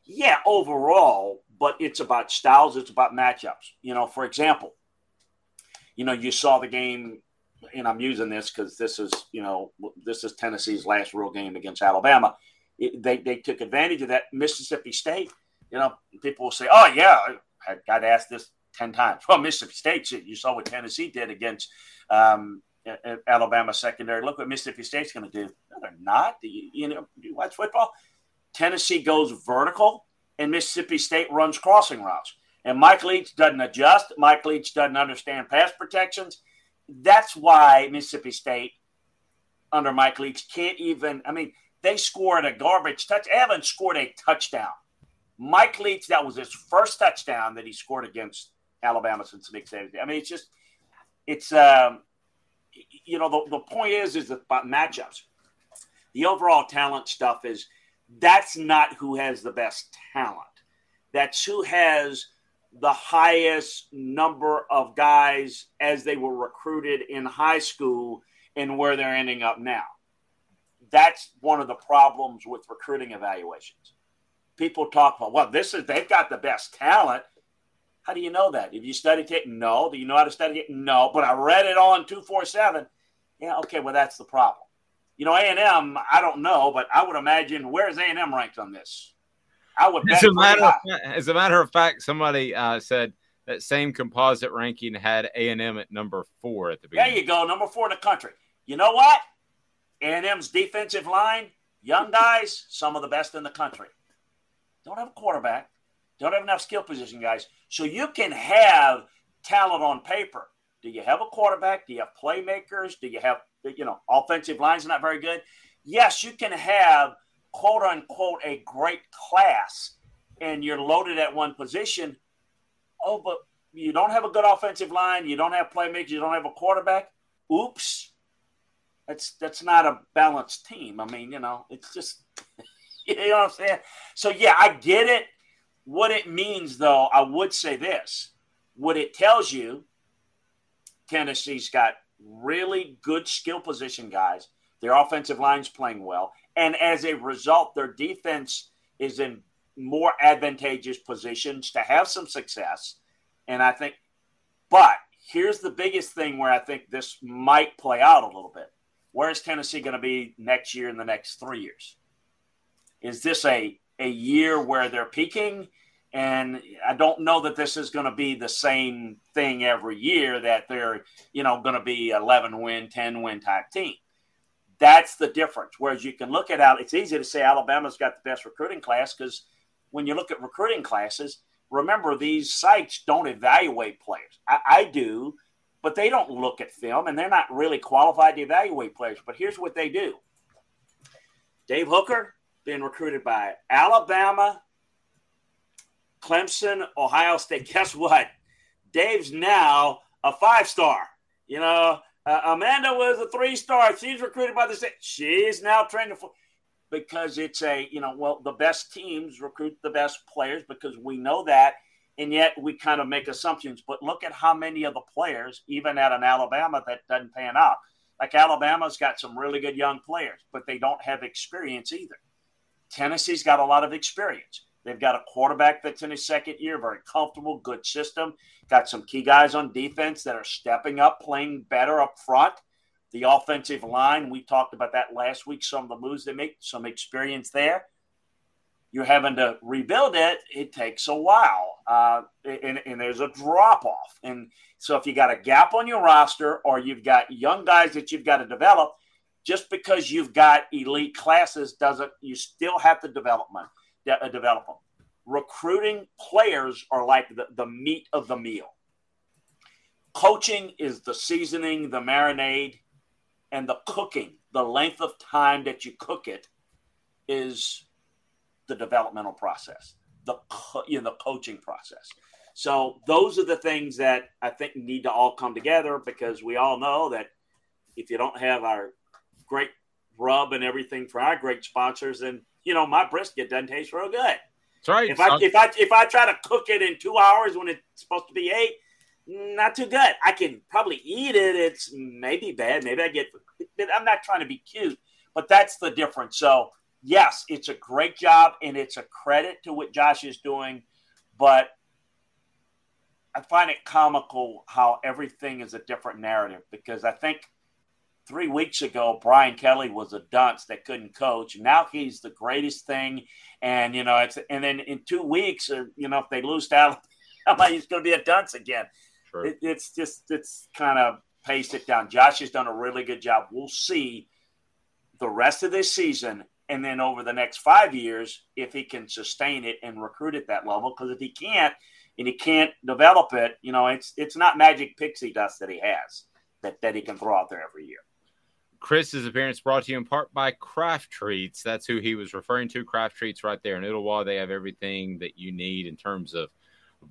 Yeah. Overall, but it's about styles. It's about matchups. For example, you saw the game, and I'm using this because this is Tennessee's last real game against Alabama. They took advantage of that. Mississippi State, people will say, oh, yeah, I got asked this 10 times. Well, Mississippi State, you saw what Tennessee did against Alabama secondary. Look what Mississippi State's going to do. No, they're not. You watch football. Tennessee goes vertical, and Mississippi State runs crossing routes. And Mike Leach doesn't adjust. Mike Leach doesn't understand pass protections. That's why Mississippi State under Mike Leach can't even – they scored a garbage touch. They haven't scored a touchdown. Mike Leach, that was his first touchdown that he scored against Alabama since Nick Saban. I mean, it's just, it's, you know, the point is the matchups. The overall talent stuff is, that's not who has the best talent. That's who has the highest number of guys as they were recruited in high school and where they're ending up now. That's one of the problems with recruiting evaluations. People talk about, well, this is, they've got the best talent. How do you know that? Have you studied it? No. Do you know how to study it? No. But I read it on 247. Yeah, okay, well, that's the problem. You know, A&M, I don't know, but I would imagine, where's A&M ranked on this? I would bet. As a matter of fact, somebody said that same composite ranking had A&M at number 4 at the beginning. There you go, number 4 in the country. You know what? A&M's defensive line, young guys, some of the best in the country. Don't have a quarterback. Don't have enough skill position guys. So you can have talent on paper. Do you have a quarterback? Do you have playmakers? Do you have, you know, offensive lines are not very good? Yes, you can have, quote unquote, a great class, and you're loaded at one position. Oh, but you don't have a good offensive line. You don't have playmakers. You don't have a quarterback. Oops. That's not a balanced team. I mean, you know, it's just, you know what I'm saying? So, yeah, I get it. What it means, though, I would say this. What it tells you, Tennessee's got really good skill position guys. Their offensive line's playing well. And as a result, their defense is in more advantageous positions to have some success. And I think – but here's the biggest thing where I think this might play out a little bit. Where is Tennessee going to be next year and the next 3 years? Is this a year where they're peaking? And I don't know that this is going to be the same thing every year, that they're, you know, going to be 11-win, 10-win type team. That's the difference. Whereas you can look at out, it's easy to say Alabama's got the best recruiting class, because when you look at recruiting classes, remember, these sites don't evaluate players. I do, but they don't look at film, and they're not really qualified to evaluate players. But here's what they do. Dave Hooker, being recruited by Alabama, Clemson, Ohio State. Guess what? Dave's now a 5-star. You know, Amanda was a 3-star. She's recruited by the state. She's now trending for, because it's a, you know, well, the best teams recruit the best players, because we know that, and yet we kind of make assumptions. But look at how many of the players, even at an Alabama, that doesn't pan out. Like Alabama's got some really good young players, but they don't have experience either. Tennessee's got a lot of experience. They've got a quarterback that's in his second year, very comfortable, good system. Got some key guys on defense that are stepping up, playing better up front. The offensive line, we talked about that last week, some of the moves they make, some experience there. You're having to rebuild it. It takes a while, and there's a drop-off. And so if you got a gap on your roster, or you've got young guys that you've got to develop, just because you've got elite classes doesn't – you still have to develop them. Recruiting players are like the meat of the meal. Coaching is the seasoning, the marinade, and the cooking. The length of time that you cook it is the developmental process, the coaching process. So those are the things that I think need to all come together, because we all know that if you don't have our – great rub and everything for our great sponsors, and you know, my brisket doesn't taste real good. That's right. If I try to cook it in 2 hours when it's supposed to be 8, not too good. I can probably eat it. It's maybe bad. Maybe I get. I'm not trying to be cute, but that's the difference. So yes, it's a great job, and it's a credit to what Josh is doing. But I find it comical how everything is a different narrative, because I think 3 weeks ago, Brian Kelly was a dunce that couldn't coach. Now he's the greatest thing. And, you know, then in 2 weeks, or, you know, if they lose to Alabama, he's going to be a dunce again. Sure. It's kind of paced it down. Josh has done a really good job. We'll see the rest of this season, and then over the next 5 years, if he can sustain it and recruit at that level. Because if he can't, and he can't develop it, you know, it's not magic pixie dust that he has, that he can throw out there every year. Chris's appearance brought to you in part by Craft Treats. That's who he was referring to, Craft Treats right there. In Idyllwild, they have everything that you need in terms of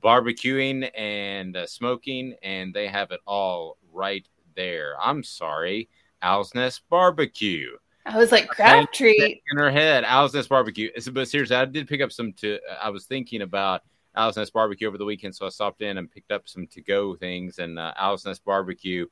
barbecuing and smoking, and they have it all right there. I'm sorry, Owl's Nest Barbecue. I was like, Craft Treat. In her head, Owl's Nest Barbecue. But seriously, I did pick up some I was thinking about Owl's Nest Barbecue over the weekend, so I stopped in and picked up some to-go things. And Owl's Nest Barbecue,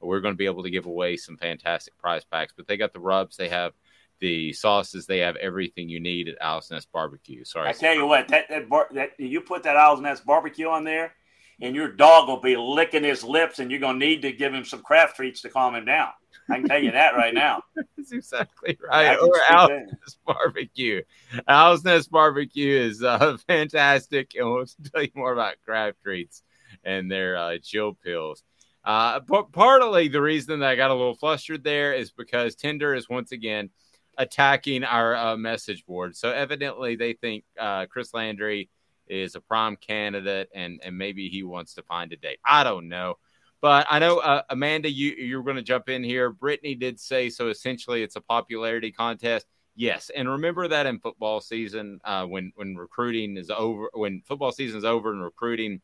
we're going to be able to give away some fantastic prize packs. But they got the rubs. They have the sauces. They have everything you need at Owl's Nest Barbecue. Sorry. I tell you what, that you put that Owl's Nest Barbecue on there, and your dog will be licking his lips, and you're going to need to give him some Craft Treats to calm him down. I can tell you that right now. That's exactly right. Or Owl's Nest Barbecue. Owl's Nest Barbecue is fantastic, and we'll tell you more about Craft Treats and their chill pills. But partly the reason that I got a little flustered there is because Tinder is once again attacking our message board. So evidently they think Chris Landry is a prime candidate, and maybe he wants to find a date. I don't know. But I know, Amanda, you're going to jump in here. Brittany did say, so essentially it's a popularity contest. Yes, and remember that in football season when recruiting is over, when football season is over and recruiting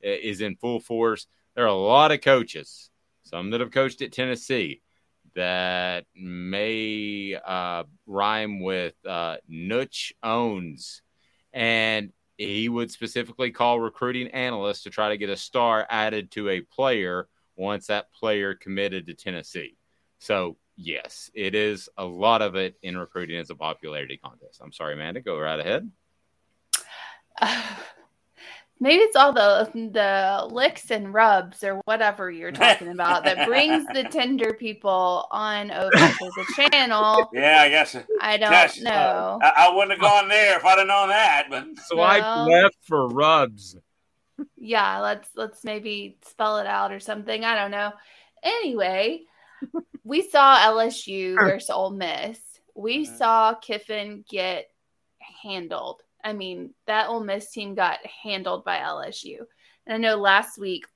is in full force, there are a lot of coaches, some that have coached at Tennessee, that may rhyme with Nooch Owens, and he would specifically call recruiting analysts to try to get a star added to a player once that player committed to Tennessee. So, yes, it is a lot of it in recruiting as a popularity contest. I'm sorry, Amanda, go right ahead. Maybe it's all the licks and rubs or whatever you're talking about that brings the Tinder people on over to the channel. Yeah, I guess. I don't know. I wouldn't have gone there if I'd have known that. But swipe left for rubs. Yeah, let's maybe spell it out or something. I don't know. Anyway, we saw LSU versus Ole Miss. We saw Kiffin get handled. I mean, that Ole Miss team got handled by LSU. And I know last week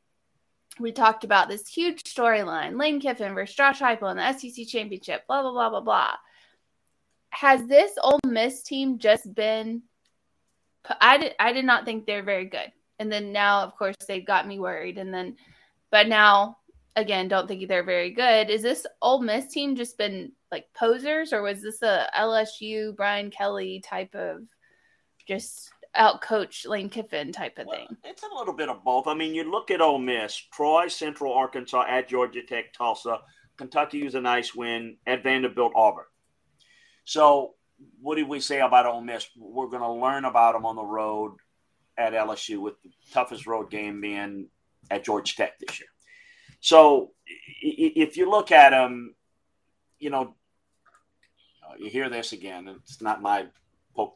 we talked about this huge storyline, Lane Kiffin versus Josh Heupel in the SEC championship, blah, blah, blah, blah, blah. Has this Ole Miss team just been – I did not think they're very good. And then now, of course, they've got me worried. And then – but now, again, don't think they're very good. Is this Ole Miss team just been, like, posers, or was this a LSU, Brian Kelly type of – just out-coach Lane Kiffin type of thing? It's a little bit of both. I mean, you look at Ole Miss, Troy, Central Arkansas, at Georgia Tech, Tulsa, Kentucky was a nice win, at Vanderbilt, Auburn. So what did we say about Ole Miss? We're going to learn about them on the road at LSU, with the toughest road game being at Georgia Tech this year. So if you look at them, you know, you hear this again. It's not my –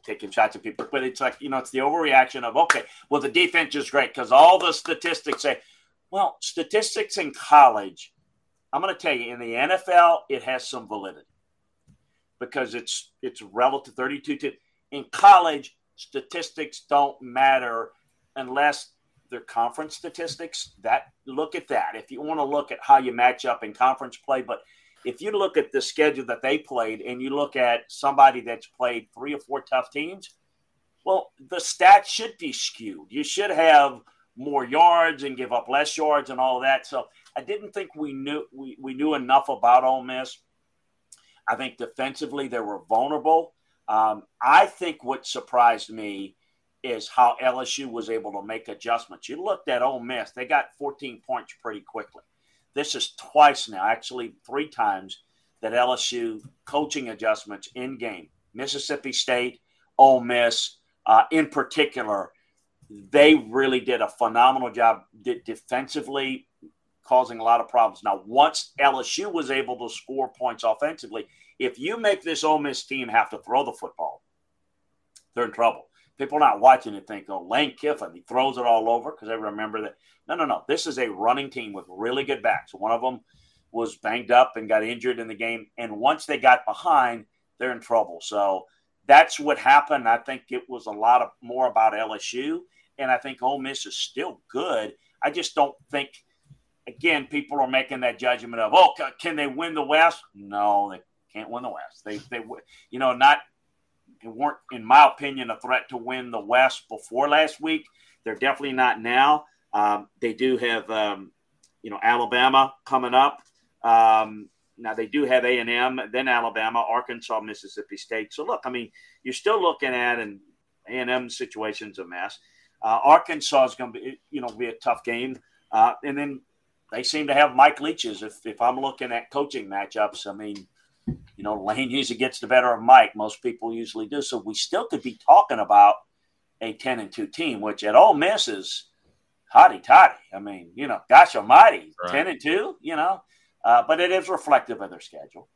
taking shots at people, but it's like, you know, it's the overreaction of, okay, well, the defense is great because all the statistics say, well, statistics in college, I'm going to tell you, in the NFL, it has some validity because it's relative 32 to in college, statistics don't matter unless they're conference statistics. That look at that. If you want to look at how you match up in conference play, but if you look at the schedule that they played and you look at somebody that's played 3 or 4 tough teams, well, the stats should be skewed. You should have more yards and give up less yards and all that. So I didn't think we knew enough about Ole Miss. I think defensively they were vulnerable. I think what surprised me is how LSU was able to make adjustments. You looked at Ole Miss. They got 14 points pretty quickly. This is twice now, actually 3 times, that LSU coaching adjustments in game. Mississippi State, Ole Miss, in particular, they really did a phenomenal job defensively, causing a lot of problems. Now, once LSU was able to score points offensively, if you make this Ole Miss team have to throw the football, they're in trouble. People not watching it think, oh, Lane Kiffin, he throws it all over, because they remember that. No. This is a running team with really good backs. One of them was banged up and got injured in the game. And once they got behind, they're in trouble. So that's what happened. I think it was a lot of more about LSU. And I think Ole Miss is still good. I just don't think, again, people are making that judgment of, oh, can they win the West? No, they can't win the West. They you know, not – they weren't, in my opinion, a threat to win the West before last week. They're definitely not now. They do have, Alabama coming up. Now they do have A&M, then Alabama, Arkansas, Mississippi State. So, look, I mean, you're still looking at an A&M situation's a mess. Arkansas is going to be, be a tough game. And then they seem to have Mike Leach's. If I'm looking at coaching matchups, I mean, Lane usually gets the better of Mike. Most people usually do. So we still could be talking about a 10-2 team, which at Ole Miss is hotty toddy. I mean, gosh almighty, right. 10-2, but it is reflective of their schedule.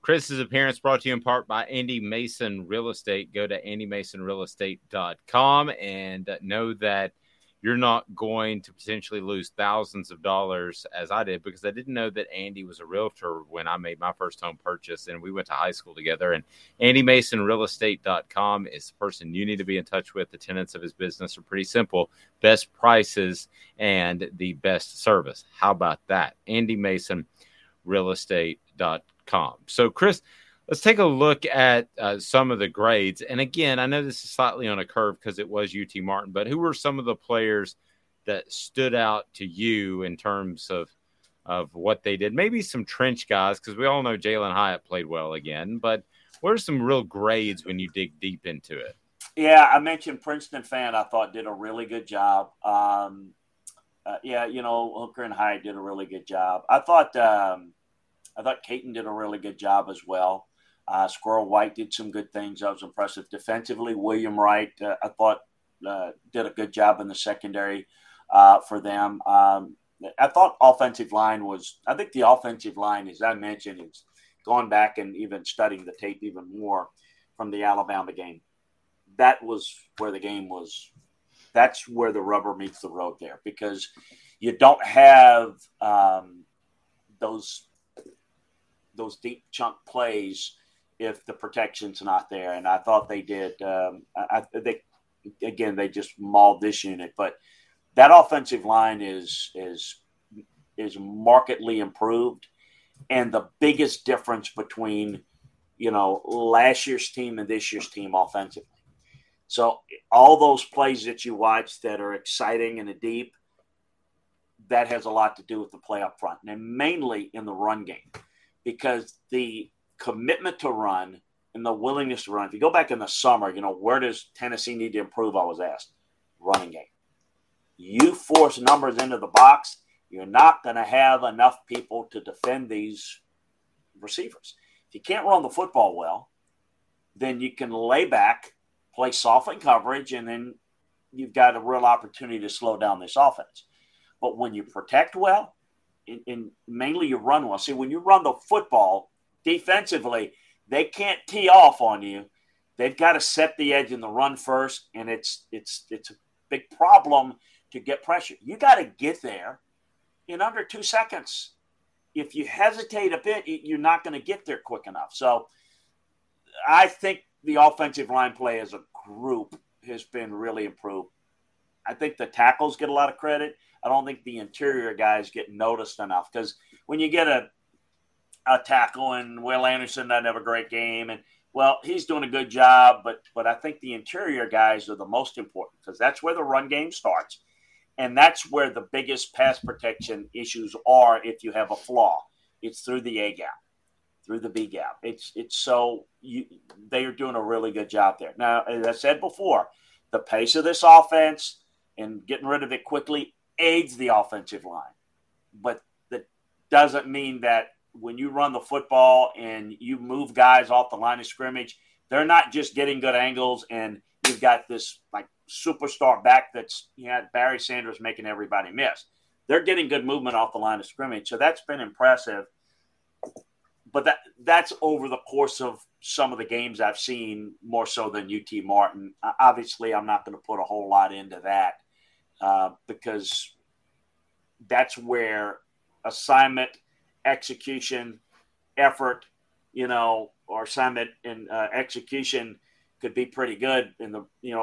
Chris's appearance brought to you in part by Andy Mason Real Estate. Go to andymasonrealestate.com and know that you're not going to potentially lose thousands of dollars as I did, because I didn't know that Andy was a realtor when I made my first home purchase, and we went to high school together. And andymasonrealestate.com is the person you need to be in touch with. The tenets of his business are pretty simple: best prices and the best service. How about that? andymasonrealestate.com. So, Chris, let's take a look at some of the grades. And again, I know this is slightly on a curve because it was UT Martin, but who were some of the players that stood out to you in terms of what they did? Maybe some trench guys, because we all know Jalen Hyatt played well again, but what are some real grades when you dig deep into it? Yeah, I mentioned Princeton fan, I thought, did a really good job. Hooker and Hyatt did a really good job. I thought Keaton did a really good job as well. Squirrel White did some good things. I was impressive defensively. William Wright, I thought, did a good job in the secondary for them. I thought offensive line was – I think the offensive line, as I mentioned, is going back and even studying the tape even more from the Alabama game. That was where the game was – that's where the rubber meets the road there, because you don't have those deep chunk plays if the protection's not there. And I thought they did. They just mauled this unit, but that offensive line is markedly improved. And the biggest difference between, last year's team and this year's team offensively. So all those plays that you watch that are exciting and deep, that has a lot to do with the play up front, and mainly in the run game, because the commitment to run and the willingness to run. If you go back in the summer, where does Tennessee need to improve? I was asked. Running game. You force numbers into the box, you're not going to have enough people to defend these receivers. If you can't run the football well, then you can lay back, play softened coverage, and then you've got a real opportunity to slow down this offense. But when you protect well, and mainly you run well. See, when you run the football defensively, they can't tee off on you. They've got to set the edge in the run first, and it's a big problem to get pressure. You got to get there in under 2 seconds. If you hesitate a bit, you're not going to get there quick enough. So I think the offensive line play as a group has been really improved. I think the tackles get a lot of credit. I don't think the interior guys get noticed enough, because when you get a tackle and Will Anderson doesn't have a great game, and, well, he's doing a good job, but I think the interior guys are the most important, because that's where the run game starts, and that's where the biggest pass protection issues are if you have a flaw. It's through the A gap, through the B gap. They are doing a really good job there. Now, as I said before, the pace of this offense and getting rid of it quickly aids the offensive line, but that doesn't mean that when you run the football and you move guys off the line of scrimmage, they're not just getting good angles and you've got this like superstar back that's Barry Sanders making everybody miss. They're getting good movement off the line of scrimmage. So that's been impressive, but that's over the course of some of the games I've seen more so than UT Martin. Obviously I'm not going to put a whole lot into that. Because that's where assignment, execution, effort, or assignment and execution could be pretty good and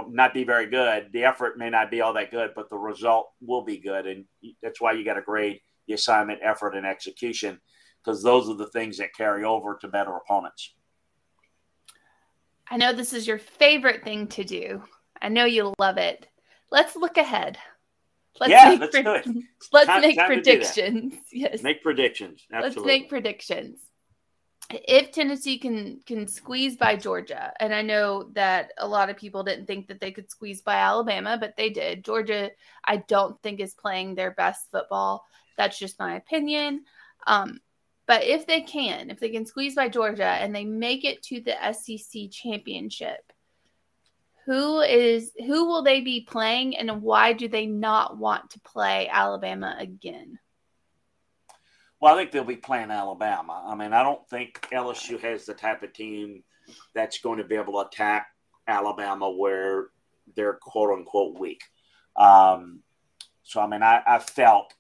not be very good. The effort may not be all that good, but the result will be good. And that's why you got to grade the assignment, effort, and execution, because those are the things that carry over to better opponents. I know this is your favorite thing to do. I know you love it. Let's look ahead. Let's do it. Let's make predictions. Yes. Make predictions. Absolutely. Let's make predictions. If Tennessee can squeeze by Georgia, and I know that a lot of people didn't think that they could squeeze by Alabama, but they did. Georgia, I don't think, is playing their best football. That's just my opinion. But if they can squeeze by Georgia and they make it to the SEC championship, who will they be playing, and why do they not want to play Alabama again? Well, I think they'll be playing Alabama. I mean, I don't think LSU has the type of team that's going to be able to attack Alabama where they're quote-unquote weak. I felt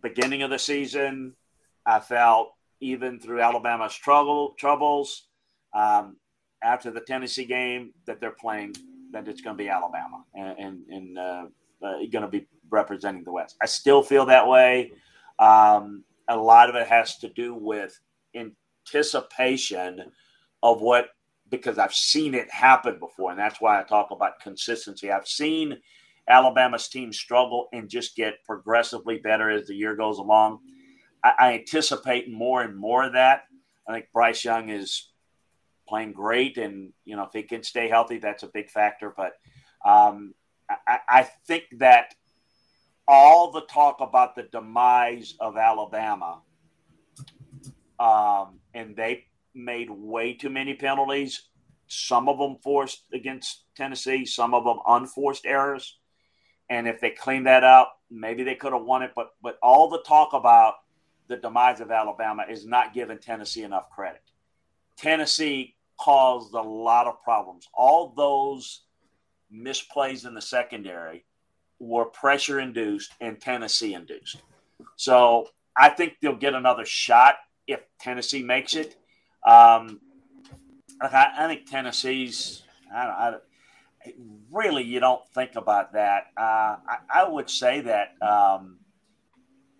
beginning of the season, I felt even through Alabama's troubles, after the Tennessee game, that they're playing, that it's going to be Alabama and going to be representing the West. I still feel that way. A lot of it has to do with anticipation of because I've seen it happen before, and that's why I talk about consistency. I've seen Alabama's team struggle and just get progressively better as the year goes along. I anticipate more and more of that. I think Bryce Young is playing great, and if he can stay healthy, that's a big factor. But I think that all the talk about the demise of Alabama, and they made way too many penalties, some of them forced against Tennessee, some of them unforced errors. And if they cleaned that up, maybe they could have won it. But all the talk about the demise of Alabama is not giving Tennessee enough credit. Tennessee caused a lot of problems. All those misplays in the secondary were pressure-induced and Tennessee-induced. So I think they'll get another shot if Tennessee makes it. I think Tennessee's – really, you don't think about that. I would say that,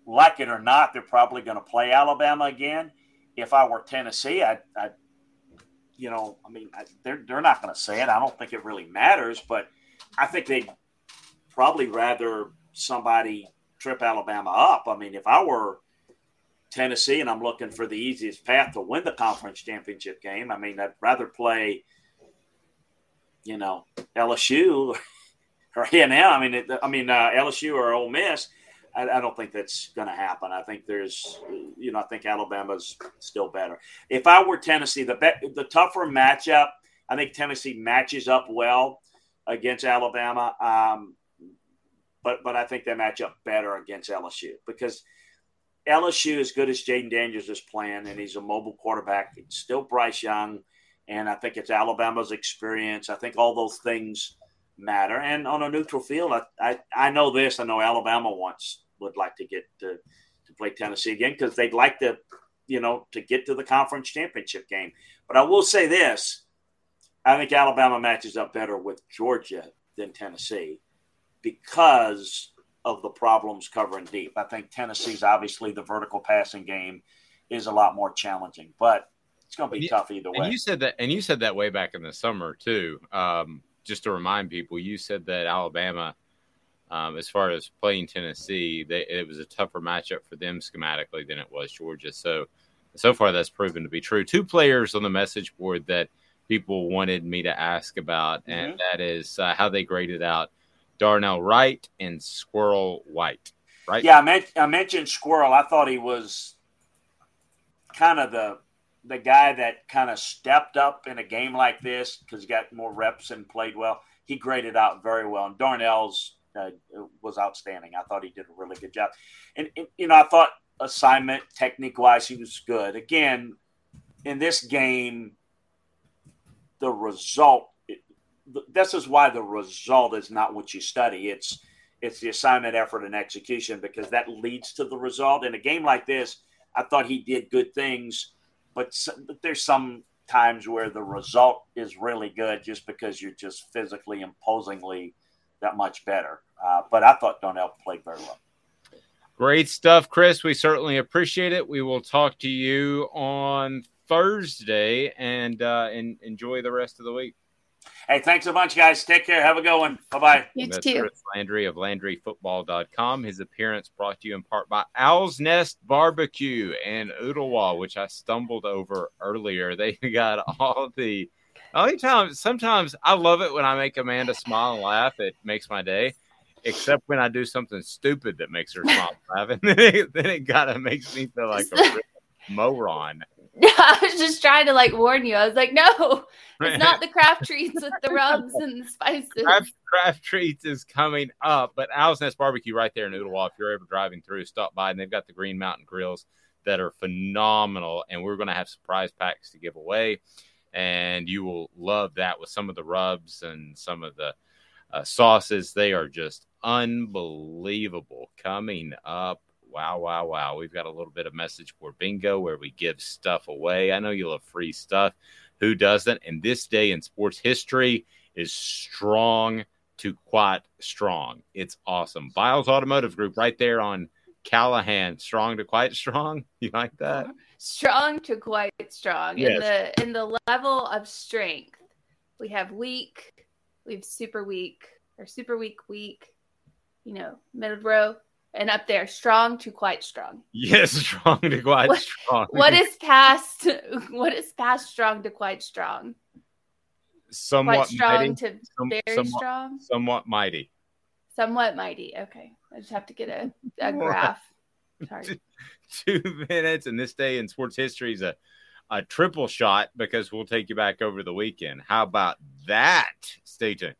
like it or not, they're probably going to play Alabama again. If I were Tennessee, they're not going to say it. I don't think it really matters, but I think they – probably rather somebody trip Alabama up. I mean, if I were Tennessee and I'm looking for the easiest path to win the conference championship game, I mean, I'd rather play, LSU or A&M. LSU or Ole Miss. I don't think that's going to happen. I think I think Alabama's still better. If I were Tennessee, the tougher matchup, I think Tennessee matches up well against Alabama. But I think they match up better against LSU, because LSU, as good as Jaden Daniels is playing, and he's a mobile quarterback, it's still Bryce Young, and I think it's Alabama's experience. I think all those things matter. And on a neutral field, I know this. I know Alabama would like to get to play Tennessee again, because they'd like to get to the conference championship game. But I will say this. I think Alabama matches up better with Georgia than Tennessee, because of the problems covering deep. I think Tennessee's, obviously, the vertical passing game is a lot more challenging, but it's going to be tough either way. You said that way back in the summer too. Just to remind people, you said that Alabama, as far as playing Tennessee, it was a tougher matchup for them schematically than it was Georgia. So far that's proven to be true. Two players on the message board that people wanted me to ask about, and that is how they graded out Darnell Wright and Squirrel White, right? Yeah, I mentioned Squirrel. I thought he was kind of the guy that kind of stepped up in a game like this because he got more reps and played well. He graded out very well, and Darnell's was outstanding. I thought he did a really good job. And I thought assignment, technique-wise, he was good. Again, in this game, the result – this is why the result is not what you study. It's the assignment, effort, and execution, because that leads to the result. In a game like this, I thought he did good things, but there's some times where the result is really good just because you're just physically, imposingly that much better. But I thought Donnell played very well. Great stuff, Chris. We certainly appreciate it. We will talk to you on Thursday, and enjoy the rest of the week. Hey, thanks a bunch, guys. Take care. Have a good one. Bye-bye. You too. Chris Landry of LandryFootball.com. His appearance brought to you in part by Owl's Nest Barbecue and Oodlewa, which I stumbled over earlier. They got all the – only time – sometimes I love it when I make Amanda smile and laugh. It makes my day, except when I do something stupid that makes her smile and laugh. And then it kind of makes me feel like a real moron. I was just trying to like warn you. I was like, no, it's not the Craft Treats with the rubs and the spices. Craft Treats is coming up, but Owl's Nest Barbecue right there in Oodlewa. If you're ever driving through, stop by, and they've got the Green Mountain Grills that are phenomenal, and we're going to have surprise packs to give away, and you will love that with some of the rubs and some of the sauces. They are just unbelievable coming up. Wow, wow, wow. We've got a little bit of message board bingo where we give stuff away. I know you love free stuff. Who doesn't? And this day in sports history is strong to quite strong. It's awesome. Biles Automotive Group right there on Callahan. Strong to quite strong. You like that? Strong to quite strong. Yes. In the level of strength, we have weak, we have super weak, or super weak, you know, middle row. And up there, strong to quite strong. Yes, strong to quite strong. What is past strong to quite strong? Somewhat quite strong mighty. To very somewhat, strong? Somewhat mighty. Somewhat mighty. Okay. I just have to get a graph. Sorry. 2 minutes, and this day in sports history is a triple shot because we'll take you back over the weekend. How about that? Stay tuned.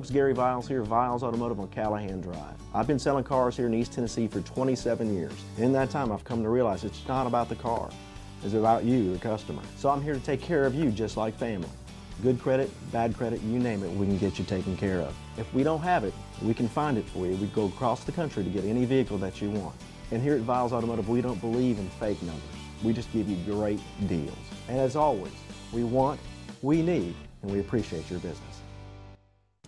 It's Gary Viles here, Viles Automotive on Callahan Drive. I've been selling cars here in East Tennessee for 27 years. In that time, I've come to realize it's not about the car. It's about you, the customer. So I'm here to take care of you just like family. Good credit, bad credit, you name it, we can get you taken care of. If we don't have it, we can find it for you. We go across the country to get any vehicle that you want. And here at Viles Automotive, we don't believe in fake numbers. We just give you great deals. And as always, we want, we need, and we appreciate your business.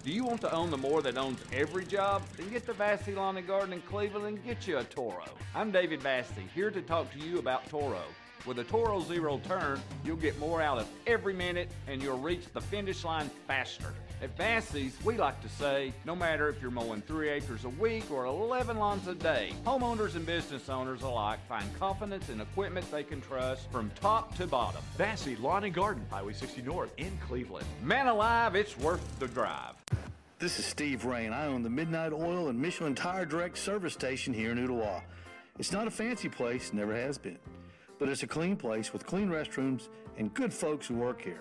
Do you want to own the more that owns every job? Then get to Vassy Lawn and Garden in Cleveland and get you a Toro. I'm David Vassy, here to talk to you about Toro. With a Toro zero turn, you'll get more out of every minute and you'll reach the finish line faster. At Vassy's, we like to say, no matter if you're mowing 3 acres a week or 11 lawns a day, homeowners and business owners alike find confidence in equipment they can trust from top to bottom. Vassy Lawn and Garden, Highway 60 North in Cleveland. Man alive, it's worth the drive. This is Steve Rain. I own the Midnight Oil and Michelin Tire Direct service station here in Oodlewa. It's not a fancy place, never has been, but it's a clean place with clean restrooms and good folks who work here.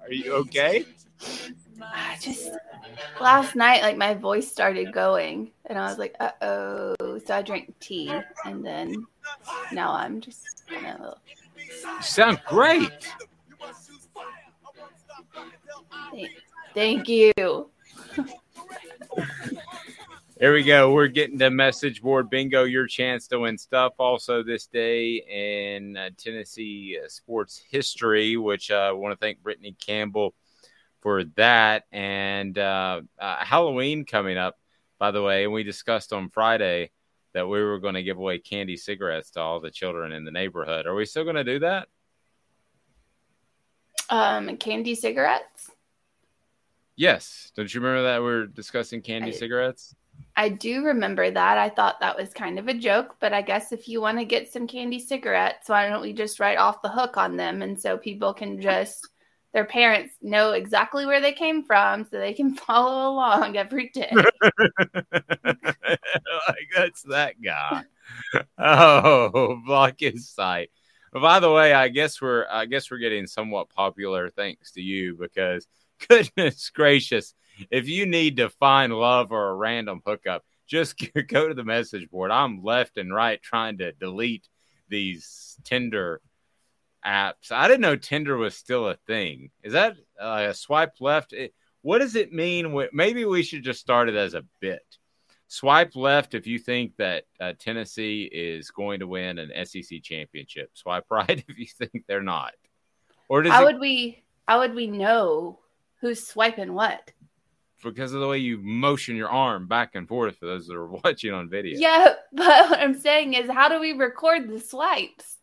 Are you okay? I just last night, like, my voice started going and I was like, uh-oh, so I drank tea and then now I'm just you sound great. Thank you. Here we go. We're getting to message board bingo, your chance to win stuff. Also this day in Tennessee sports history, which I want to thank Brittany Campbell for that. And Halloween coming up, by the way. And we discussed on Friday that we were going to give away candy cigarettes to all the children in the neighborhood. Are we still going to do that? Candy cigarettes? Yes. Don't you remember that we were discussing candy cigarettes? I do remember that. I thought that was kind of a joke, but I guess if you want to get some candy cigarettes, why don't we just write Off the Hook on them? And so people can just, their parents know exactly where they came from so they can follow along every day. Like, that's that guy. Oh, block his sight. By the way, I guess we're getting somewhat popular thanks to you, because goodness gracious, if you need to find love or a random hookup, just go to the message board. I'm left and right trying to delete these Tinder apps. I didn't know Tinder was still a thing. Is that a swipe left? What does it mean? Maybe we should just start it as a bit. Swipe left if you think that Tennessee is going to win an SEC championship. Swipe right if you think they're not. Or does how would we know who's swiping what? Because of the way you motion your arm back and forth, for those that are watching on video. Yeah, but what I'm saying is, how do we record the swipes?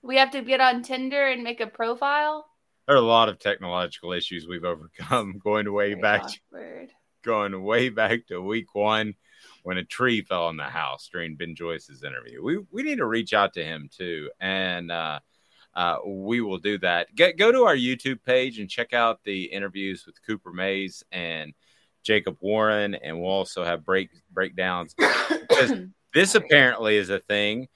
We have to get on Tinder and make a profile. There are a lot of technological issues we've overcome going way back to week one when a tree fell in the house during Ben Joyce's interview. We need to reach out to him too. And we will do that. Go to our YouTube page and check out the interviews with Cooper Mays and Jacob Warren. And we'll also have breakdowns. Because this apparently is a thing.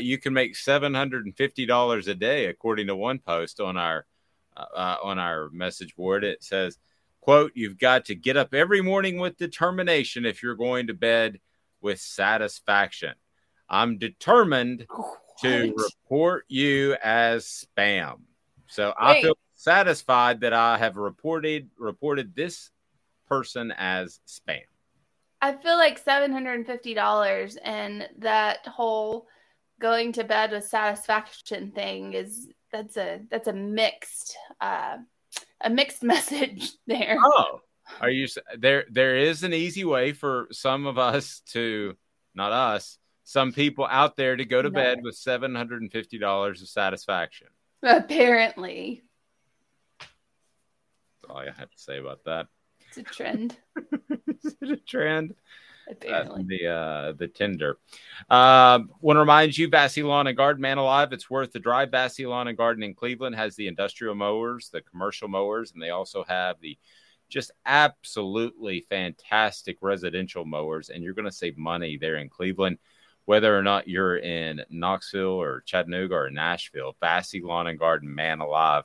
You can make $750 a day, according to one post on our message board. It says, quote, "You've got to get up every morning with determination if you're going to bed with satisfaction. I'm determined to report you as spam. So I feel satisfied that I have reported this person as spam." I feel like $750 and that whole going to bed with satisfaction thing that's a mixed a mixed message there. Oh, are you there? There is an easy way for some of us to, not us, some people out there to go to bed with $750 of satisfaction. Apparently. That's all I have to say about that. It's a trend. Is it a trend? Apparently. The Tinder. Want to remind you, Vassy Lawn and Garden, man alive, it's worth the drive. Vassy Lawn and Garden in Cleveland has the industrial mowers, the commercial mowers, and they also have the just absolutely fantastic residential mowers, and you're going to save money there in Cleveland. Whether or not you're in Knoxville or Chattanooga or Nashville, Vassy Lawn and Garden, man alive,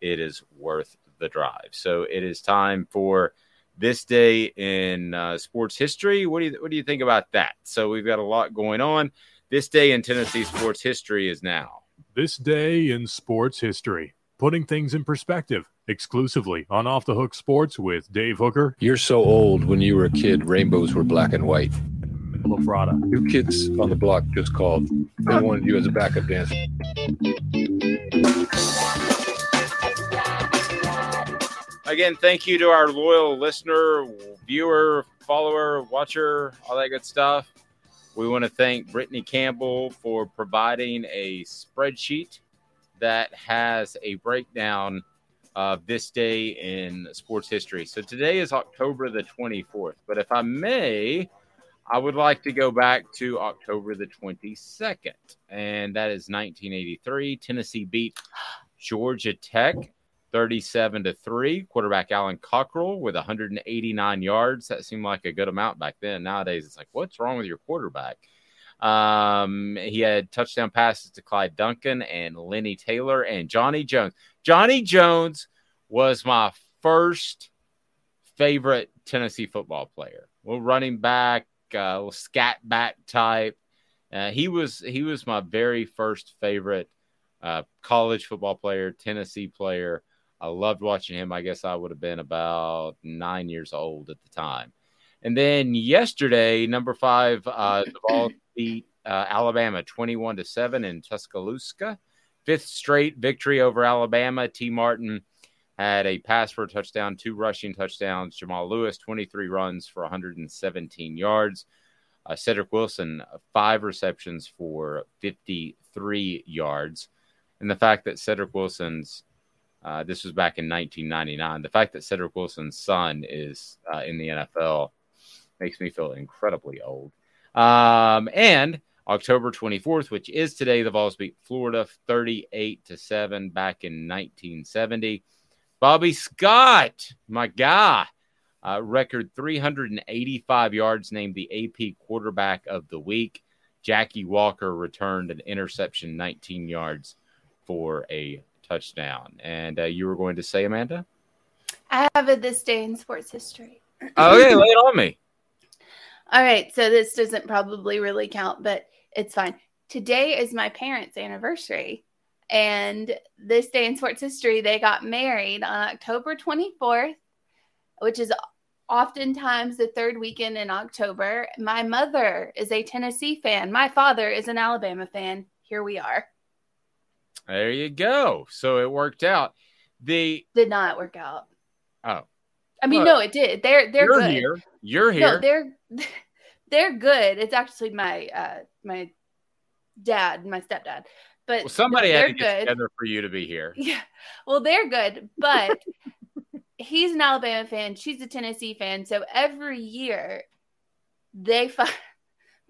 it is worth the drive. So it is time for this day in sports history. What do you think about that? So we've got a lot going on. This day in Tennessee sports history is now. This day in sports history. Putting things in perspective, exclusively on Off the Hook Sports with Dave Hooker. You're so old. When you were a kid, rainbows were black and white. LaFrada. Two kids on the block just called. They wanted you as a backup dancer. Again, thank you to our loyal listener, viewer, follower, watcher, all that good stuff. We want to thank Brittany Campbell for providing a spreadsheet that has a breakdown of this day in sports history. So today is October the 24th. But if I may, I would like to go back to October the 22nd. And that is 1983. Tennessee beat Georgia Tech 37-3, quarterback Alan Cockrell with 189 yards. That seemed like a good amount back then. Nowadays, it's like, what's wrong with your quarterback? He had touchdown passes to Clyde Duncan and Lenny Taylor and Johnny Jones. Johnny Jones was my first favorite Tennessee football player. Well, running back, little scat back type. He was my very first favorite college football player, Tennessee player. I loved watching him. I guess I would have been about 9 years old at the time. And then yesterday, number 5, the Vols beat Alabama 21-7 in Tuscaloosa. 5th straight victory over Alabama. T. Martin had a pass for a touchdown, 2 rushing touchdowns. Jamal Lewis, 23 runs for 117 yards. Cedric Wilson, 5 receptions for 53 yards. And the fact that Cedric Wilson's this was back in 1999. The fact that Cedric Wilson's son is in the NFL Makes me feel incredibly old. And October 24th, which is today, the Vols beat Florida 38-7 back in 1970. Bobby Scott, my guy, record 385 yards, named the AP quarterback of the week. Jackie Walker returned an interception, 19 yards for a touchdown. And you were going to say, Amanda? I have a this day in sports history. Okay, lay it on me. All right, so this doesn't probably really count, but it's fine. Today is my parents' anniversary, and this day in sports history, they got married on October 24th, which is oftentimes the third weekend in October. My mother is a Tennessee fan. My father is an Alabama fan. Here we are. There you go. So it worked out. Did not work out. Oh. I mean, no, it did. They're you're good. Here. You're here. No, they're good. It's actually my dad, my stepdad. But well, somebody had to get together for you to be here. Yeah. Well, they're good, but he's an Alabama fan. She's a Tennessee fan. So every year they fight.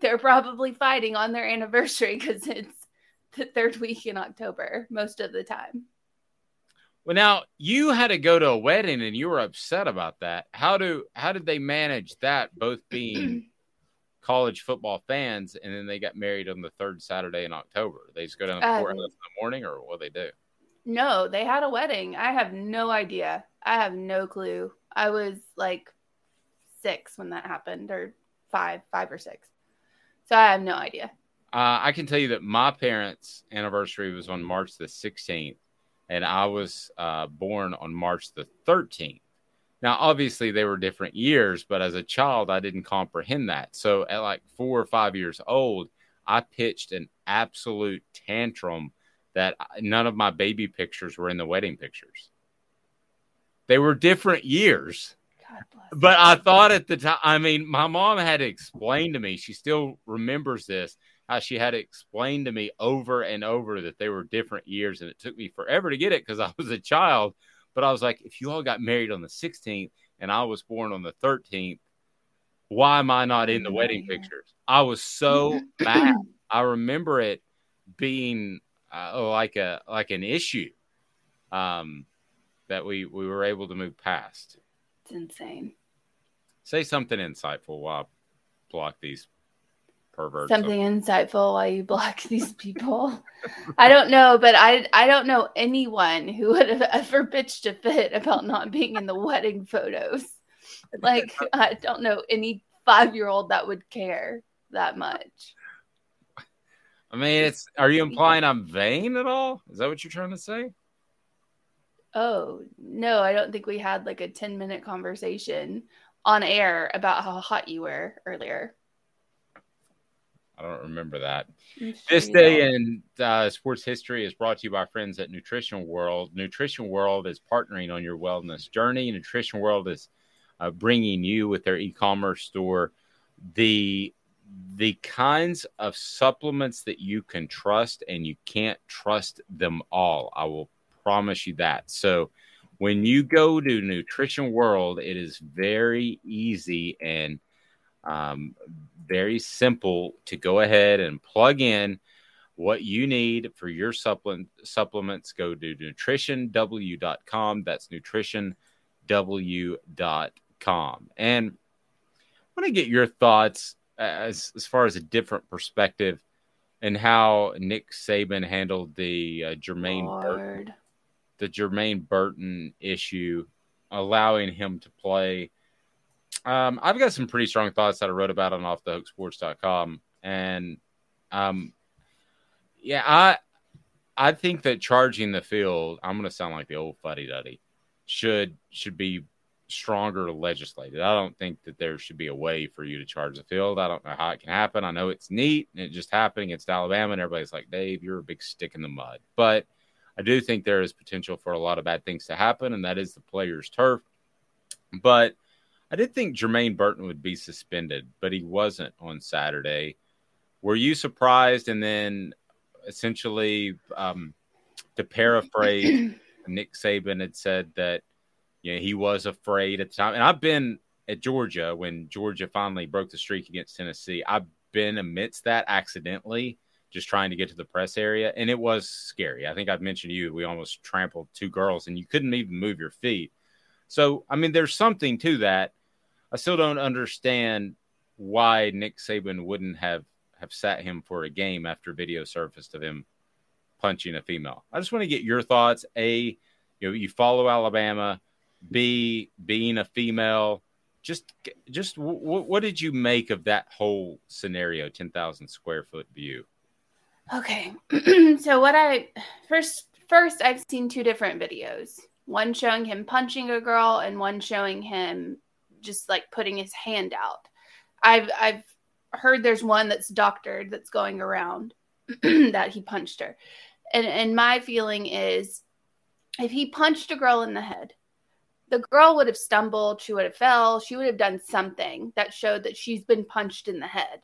They're probably fighting on their anniversary because it's the third week in October most of the time. Well, now, you had to go to a wedding and you were upset about that. How did they manage that, both being college football fans, and then they got married on the third Saturday in October? They just go down to the courthouse in the morning, or what do they do? No, they had a wedding. I have no idea. I have no clue. I was like 6 when that happened, or five or six. So I have no idea. I can tell you that my parents' anniversary was on March the 16th. And I was born on March the 13th. Now, obviously, they were different years, but as a child, I didn't comprehend that. So at like 4 or 5 years old, I pitched an absolute tantrum that none of my baby pictures were in the wedding pictures. They were different years. God bless. But I thought at the time, I mean, my mom had explained to me, she still remembers this, how she had explained to me over and over that they were different years, and it took me forever to get it because I was a child. But I was like, if you all got married on the 16th and I was born on the 13th, why am I not in the wedding pictures? I was so mad. I remember it being like an issue that we were able to move past. It's insane. Say something insightful while I block these perverts. Something insightful while you block these people. I don't know, but I don't know anyone who would have ever bitched a fit about not being in the wedding photos. Like, I don't know any 5-year-old that would care that much. I mean, are you implying I'm vain at all? Is that what you're trying to say? Oh, no, I don't think we had like a 10-minute conversation on air about how hot you were earlier. I don't remember that. This day in sports history is brought to you by friends at Nutrition World. Nutrition World is partnering on your wellness journey. Nutrition World is bringing you, with their e-commerce store, the kinds of supplements that you can trust, and you can't trust them all. I will promise you that. So when you go to Nutrition World, it is very easy and very simple to go ahead and plug in what you need for your supplements. Go to nutritionw.com. That's nutritionw.com. And I want to get your thoughts as far as a different perspective and how Nick Saban handled the Jermaine Burton issue, allowing him to play. I've got some pretty strong thoughts that I wrote about on offthehooksports.com. And, I think that charging the field, I'm going to sound like the old fuddy-duddy, should be stronger legislated. I don't think that there should be a way for you to charge the field. I don't know how it can happen. I know it's neat, and it just happened against Alabama, and everybody's like, Dave, you're a big stick in the mud. But I do think there is potential for a lot of bad things to happen, and that is the players' turf. But I did think Jermaine Burton would be suspended, but he wasn't on Saturday. Were you surprised? And then essentially, to paraphrase, Nick Saban had said that, you know, he was afraid at the time. And I've been at Georgia when Georgia finally broke the streak against Tennessee. I've been amidst that accidentally, just trying to get to the press area, and it was scary. I think I've mentioned to you, we almost trampled two girls, and you couldn't even move your feet. So, I mean, there's something to that. I still don't understand why Nick Saban wouldn't have sat him for a game after video surfaced of him punching a female. I just want to get your thoughts. A, you know, you follow Alabama. B, being a female. Just what did you make of that whole scenario, 10,000 square foot view? Okay. So what I first I've seen two different videos. One showing him punching a girl and one showing him just like putting his hand out. I've heard there's one that's doctored that's going around that he punched her. And my feeling is if he punched a girl in the head, the girl would have stumbled, she would have fell, she would have done something that showed that she's been punched in the head.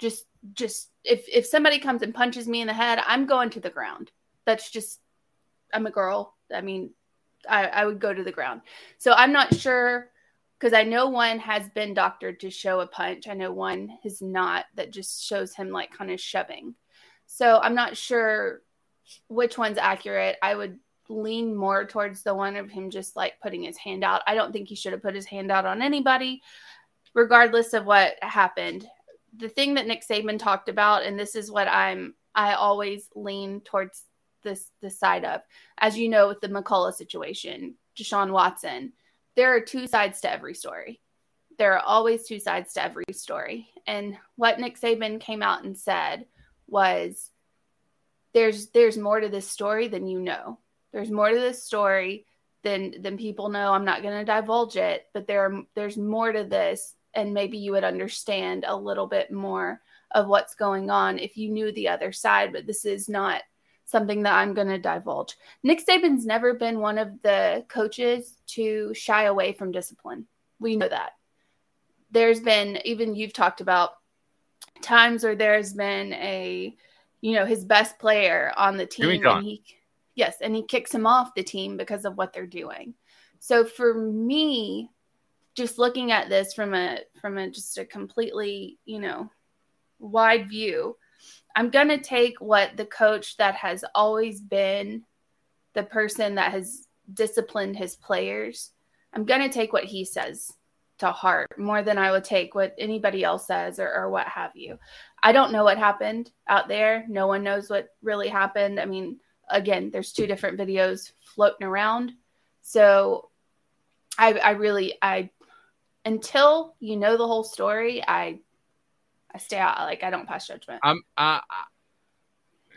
Just if somebody comes and punches me in the head, I'm going to the ground. That's just, I'm a girl. I mean, I would go to the ground. So I'm not sure, because I know one has been doctored to show a punch. I know one is not, that just shows him like kind of shoving. So I'm not sure which one's accurate. I would lean more towards the one of him just like putting his hand out. I don't think he should have put his hand out on anybody, regardless of what happened. The thing that Nick Saban talked about, and this is what I always lean towards the side of, as you know, with the McCullough situation, Deshaun Watson, there are two sides to every story. There are always two sides to every story. And what Nick Saban came out and said was there's more to this story than you know. There's more to this story than people know. I'm not going to divulge it, but there's more to this, and maybe you would understand a little bit more of what's going on if you knew the other side, but this is not something that I'm going to divulge. Nick Saban's never been one of the coaches to shy away from discipline. We know that. There's been, even you've talked about times where there's been a, you know, his best player on the team, and he kicks him off the team because of what they're doing. So for me, just looking at this from a just a completely, you know, wide view, I'm going to take what the coach that has always been the person that has disciplined his players, I'm going to take what he says to heart more than I would take what anybody else says or what have you. I don't know what happened out there. No one knows what really happened. I mean, again, there's two different videos floating around. So I really until you know the whole story, I stay out. Like, I don't pass judgment.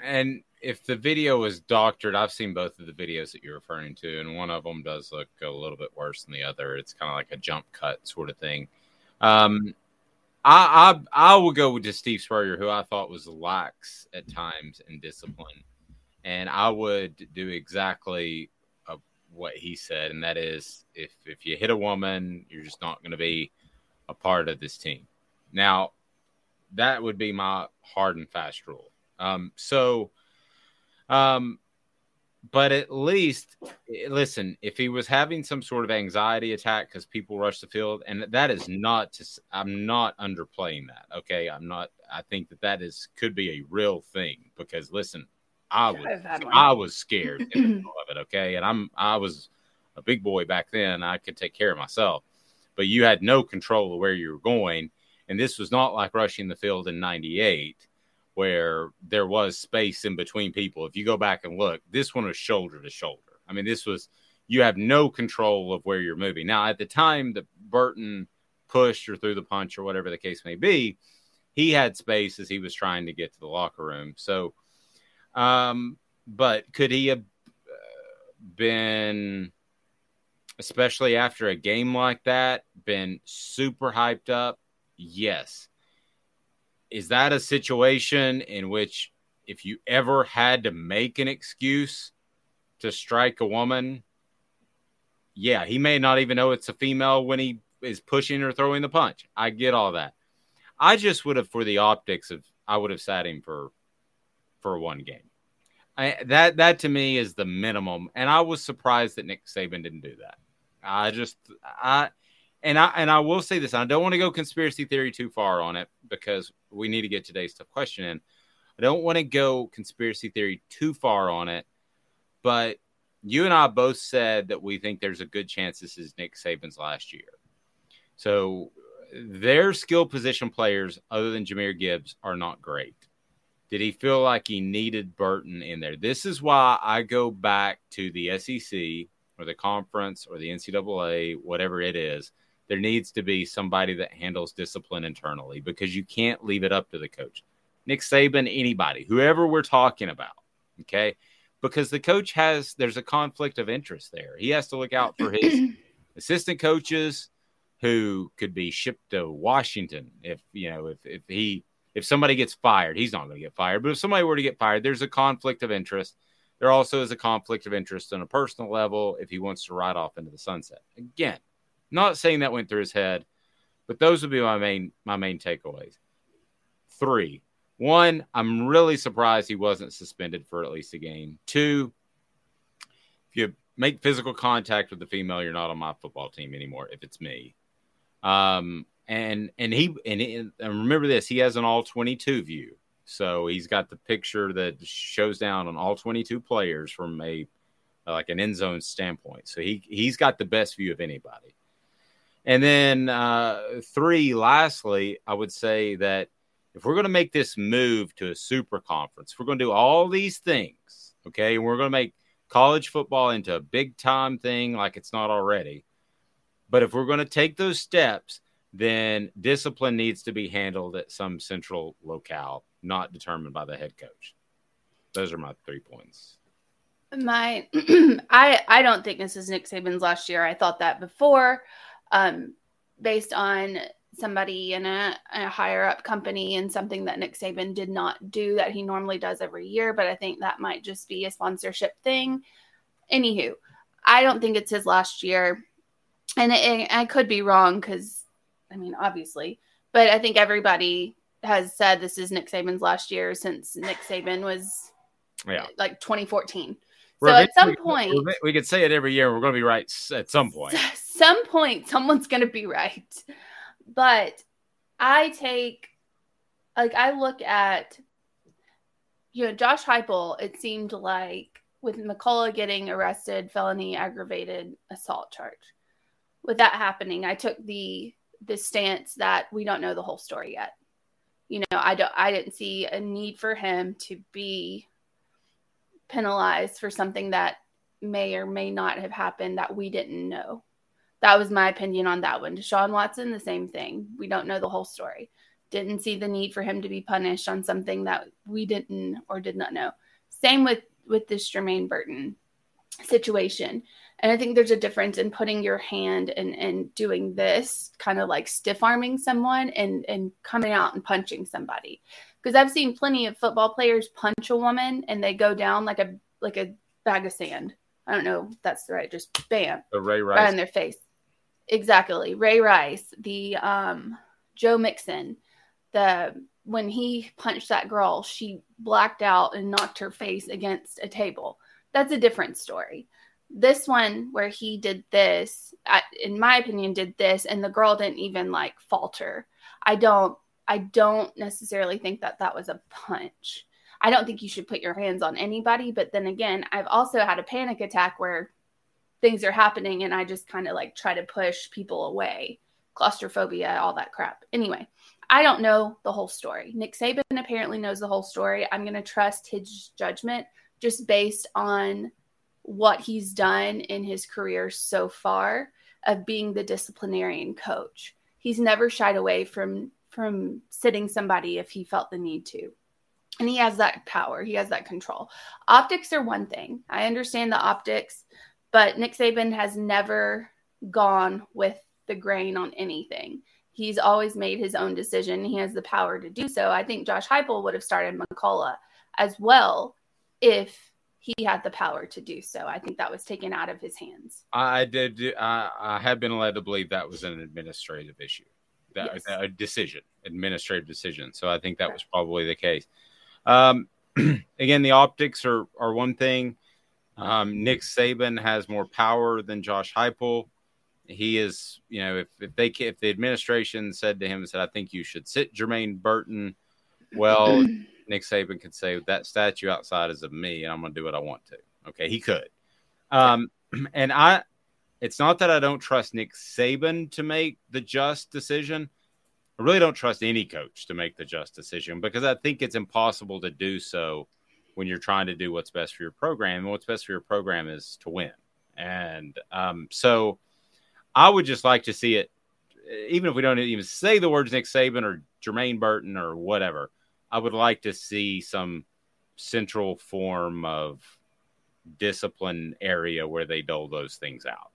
And if the video is doctored, I've seen both of the videos that you're referring to, and one of them does look a little bit worse than the other. It's kind of like a jump cut sort of thing. I will go with just Steve Spurrier, who I thought was lax at times in discipline. And I would do exactly what he said, and that is if you hit a woman, you're just not going to be a part of this team. Now, that would be my hard and fast rule. But at least, listen, if he was having some sort of anxiety attack because people rushed the field, and that is not – I'm not underplaying that, okay? I'm not – I think that could be a real thing because, listen, I was scared in the middle of it, okay? And I was a big boy back then. I could take care of myself. But you had no control of where you were going. And this was not like rushing the field in 98 where there was space in between people. If you go back and look, this one was shoulder to shoulder. I mean, this was – you have no control of where you're moving. Now, at the time that Burton pushed or threw the punch or whatever the case may be, he had space as he was trying to get to the locker room. So – but could he have been, especially after a game like that, been super hyped up? Yes. Is that a situation in which if you ever had to make an excuse to strike a woman, yeah, he may not even know it's a female when he is pushing or throwing the punch. I get all that. I just would have, for the optics of, I would have sat him for one game. That to me is the minimum. And I was surprised that Nick Saban didn't do that. I just, I, And I will say this, I don't want to go conspiracy theory too far on it because we need to get today's tough question in. I don't want to go conspiracy theory too far on it, but you and I both said that we think there's a good chance this is Nick Saban's last year. So their skill position players, other than Jahmyr Gibbs, are not great. Did he feel like he needed Burton in there? This is why I go back to the SEC or the conference or the NCAA, whatever it is. There needs to be somebody that handles discipline internally because you can't leave it up to the coach. Nick Saban, anybody, whoever we're talking about, okay? Because the coach has – there's a conflict of interest there. He has to look out for his assistant coaches who could be shipped to Washington. If somebody gets fired, he's not going to get fired. But if somebody were to get fired, there's a conflict of interest. There also is a conflict of interest on a personal level if he wants to ride off into the sunset. Again, not saying that went through his head, but those would be my main takeaways. 3. 1, I'm really surprised he wasn't suspended for at least a game. 2, if you make physical contact with the female, you're not on my football team anymore if it's me. And remember this, he has an all 22 view. So he's got the picture that shows down on all 22 players from an end zone standpoint. So he's got the best view of anybody. And then 3, lastly, I would say that if we're going to make this move to a super conference, we're going to do all these things, okay? And we're going to make college football into a big-time thing like it's not already. But if we're going to take those steps, then discipline needs to be handled at some central locale, not determined by the head coach. Those are my 3 points. I don't think this is Nick Saban's last year. I thought that before, based on somebody in a higher-up company and something that Nick Saban did not do that he normally does every year, but I think that might just be a sponsorship thing. Anywho, I don't think it's his last year, and I could be wrong because, I mean, obviously, but I think everybody has said this is Nick Saban's last year since Nick Saban was 2014. So at some point... We could say it every year, we're going to be right at some point. At some point, someone's going to be right. But I take, I look at, Josh Heupel, it seemed like with McCullough getting arrested, felony aggravated assault charge. With that happening, I took the stance that we don't know the whole story yet. I didn't see a need for him to be penalized for something that may or may not have happened that we didn't know. That was my opinion on that one. Deshaun Watson, the same thing. We don't know the whole story. Didn't see the need for him to be punished on something that we didn't or did not know. Same with this Jermaine Burton situation. And I think there's a difference in putting your hand and doing this, kind of like stiff-arming someone and coming out and punching somebody. Because I've seen plenty of football players punch a woman and they go down like a bag of sand. I don't know if that's right. Just bam. The Ray Rice. Right in their face. Exactly. Ray Rice, the Joe Mixon, when he punched that girl, she blacked out and knocked her face against a table. That's a different story. This one where he did this, in my opinion, did this, and the girl didn't even falter. I don't necessarily think that was a punch. I don't think you should put your hands on anybody. But then again, I've also had a panic attack where things are happening and I just kind of try to push people away. Claustrophobia, all that crap. Anyway, I don't know the whole story. Nick Saban apparently knows the whole story. I'm going to trust his judgment just based on what he's done in his career so far of being the disciplinarian coach. He's never shied away from sitting somebody if he felt the need to. And he has that power. He has that control. Optics are one thing. I understand the optics, but Nick Saban has never gone with the grain on anything. He's always made his own decision. He has the power to do so. I think Josh Heupel would have started McCullough as well if he had the power to do so. I think that was taken out of his hands. I have been led to believe that was an administrative issue, administrative decision. So I think that was probably the case. Again, the optics are one thing. Nick Saban has more power than Josh Heupel. he is, you know, if the administration said to him and said, I think you should sit Jermaine Burton, well, Nick Saban could say that statue outside is of me and I'm going to do what I want to. Okay. He could. It's not that I don't trust Nick Saban to make the just decision. I really don't trust any coach to make the just decision because I think it's impossible to do so when you're trying to do what's best for your program. And what's best for your program is to win. And so I would just like to see it, even if we don't even say the words Nick Saban or Jermaine Burton or whatever, I would like to see some central form of discipline area where they dole those things out.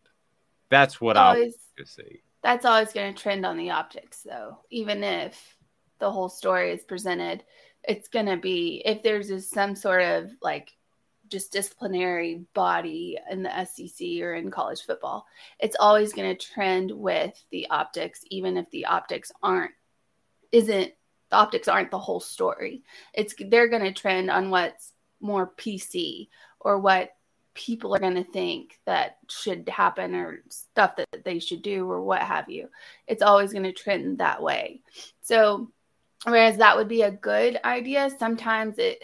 That's what I want to see. That's always going to trend on the optics, though. Even if the whole story is presented, it's going to be, if there's just some sort of like just disciplinary body in the SEC or in college football, it's always going to trend with the optics, even if the optics aren't the whole story. They're going to trend on what's more PC or what people are going to think that should happen or stuff that they should do or what have you. It's always going to trend that way. So whereas that would be a good idea, sometimes it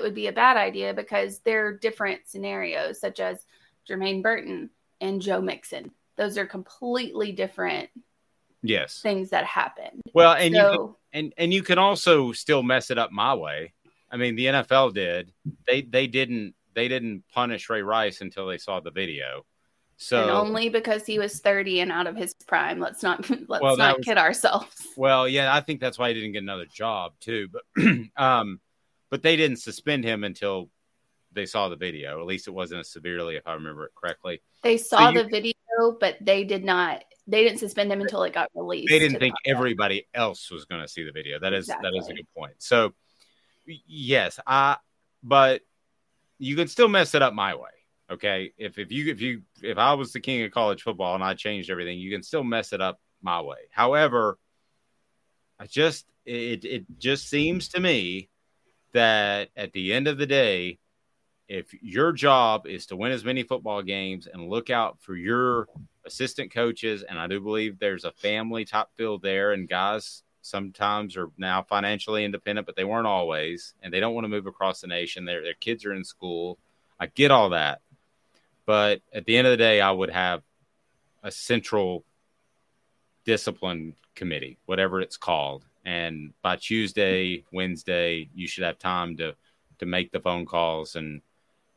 would be a bad idea because there are different scenarios such as Jermaine Burton and Joe Mixon. Those are completely different things that happen. Well, and so, you can also still mess it up my way. I mean, the NFL did. They didn't punish Ray Rice until they saw the video. So and only because he was 30 and out of his prime. Let's not kid ourselves. Well, yeah, I think that's why he didn't get another job too. But but they didn't suspend him until they saw the video. At least it wasn't as severely, if I remember it correctly. They saw the video, but they didn't suspend him until it got released. They didn't think everybody else was going to see the video. That is a good point. So yes, but you could still mess it up my way, okay? If I was the king of college football and I changed everything, you can still mess it up my way. However, it just seems to me that at the end of the day, if your job is to win as many football games and look out for your assistant coaches, and I do believe there's a family top field there, and guys sometimes are now financially independent, but they weren't always, and they don't want to move across the nation. Their kids are in school. I get all that. But at the end of the day, I would have a central discipline committee, whatever it's called. And by Tuesday, Wednesday, you should have time to make the phone calls, and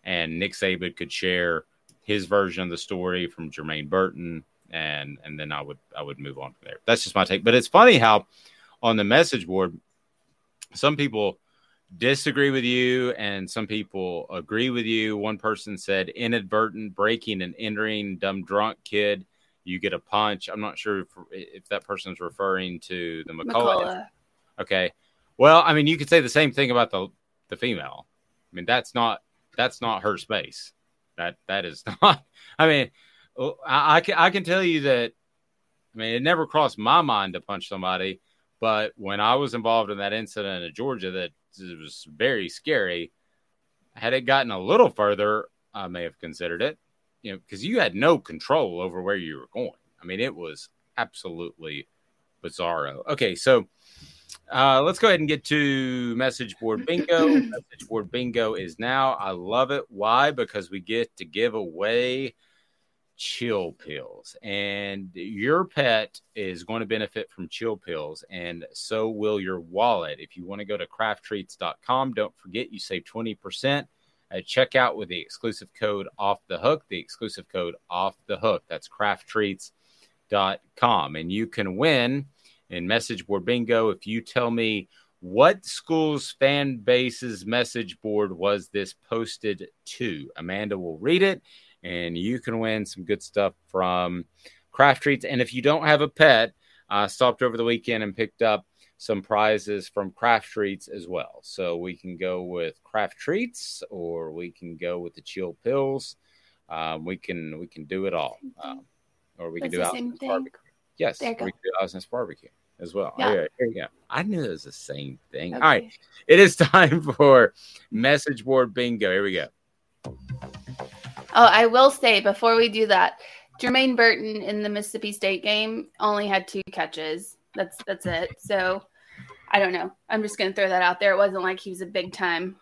Nick Saban could share his version of the story from Jermaine Burton. And then I would move on from there. That's just my take. But it's funny how on the message board, some people disagree with you and some people agree with you. One person said inadvertent breaking and entering dumb drunk kid. You get a punch. I'm not sure if that person's referring to the McCullough. Okay. Well, I mean, you could say the same thing about the female. I mean, that's not her space. That is not, I mean, I can tell you that, I mean, it never crossed my mind to punch somebody, but when I was involved in that incident in Georgia, that it was very scary. Had it gotten a little further, I may have considered it, you know, because you had no control over where you were going. I mean, it was absolutely bizarro. Okay, so let's go ahead and get to message board bingo. Message board bingo is now. I love it. Why? Because we get to give away chill pills, and your pet is going to benefit from chill pills, and so will your wallet. If you want to go to crafttreats.com, don't forget you save 20% at checkout with the exclusive code Off the Hook. The exclusive code Off the Hook. That's crafttreats.com, and you can win in message board bingo if you tell me what school's fan base's message board was this posted to. Amanda will read it. And you can win some good stuff from Craft Treats. And if you don't have a pet, I stopped over the weekend and picked up some prizes from Craft Treats as well. So we can go with Craft Treats, or we can go with the Chill Pills. We can do it all. Or we can do Owl's Nest Barbecue. Yes, we can do Owl's Nest Barbecue as well. Yeah. Here you go. I knew it was the same thing. Okay. All right. It is time for Message Board Bingo. Here we go. Oh, I will say before we do that, Jermaine Burton in the Mississippi State game only had 2 catches. That's it. So I don't know. I'm just going to throw that out there. It wasn't like he was a big time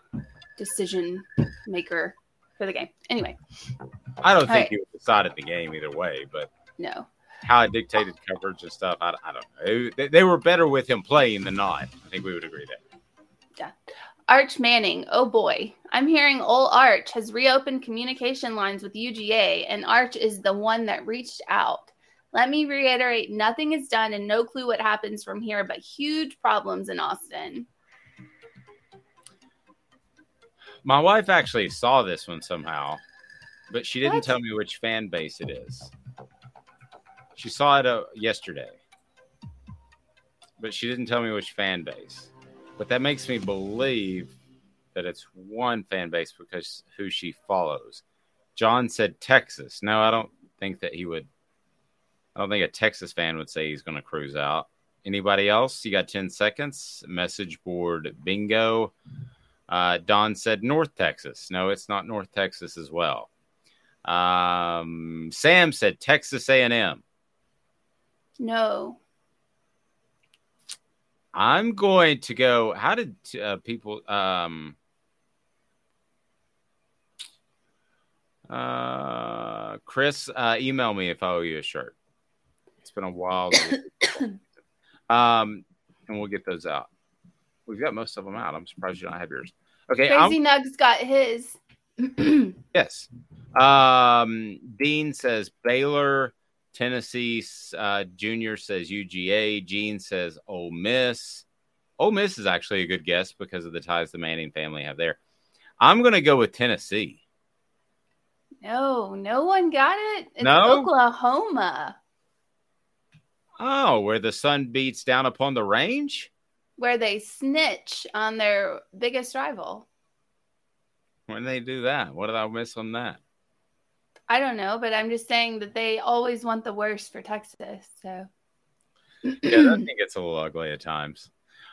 decision maker for the game. Anyway, I don't think he would have decided the game either way, but no, how it dictated coverage and stuff, I don't know. They were better with him playing than not. I think we would agree that. Yeah. Arch Manning, oh boy. I'm hearing old Arch has reopened communication lines with UGA, and Arch is the one that reached out. Let me reiterate, nothing is done and no clue what happens from here, but huge problems in Austin. My wife actually saw this one somehow, but she didn't tell me which fan base it is. She saw it yesterday, but she didn't tell me which fan base. But that makes me believe that it's one fan base because who she follows. John said Texas. No, I don't think that he would. I don't think a Texas fan would say he's going to cruise out. Anybody else? You got 10 seconds. Message board bingo. Don said North Texas. No, it's not North Texas as well. Sam said Texas A&M. No. I'm going to go. How did people? Chris, email me if I owe you a shirt. It's been a while. And we'll get those out. We've got most of them out. I'm surprised you don't have yours. Okay, Crazy Nugs got his. Yes. Dean says Baylor. Tennessee Junior says UGA. Gene says Ole Miss. Ole Miss is actually a good guess because of the ties the Manning family have there. I'm going to go with Tennessee. No, no one got it. It's Oklahoma. Oh, where the sun beats down upon the range? Where they snitch on their biggest rival. When they do that, what did I miss on that? I don't know, but I'm just saying that they always want the worst for Texas. So, yeah, I think it's a little ugly at times.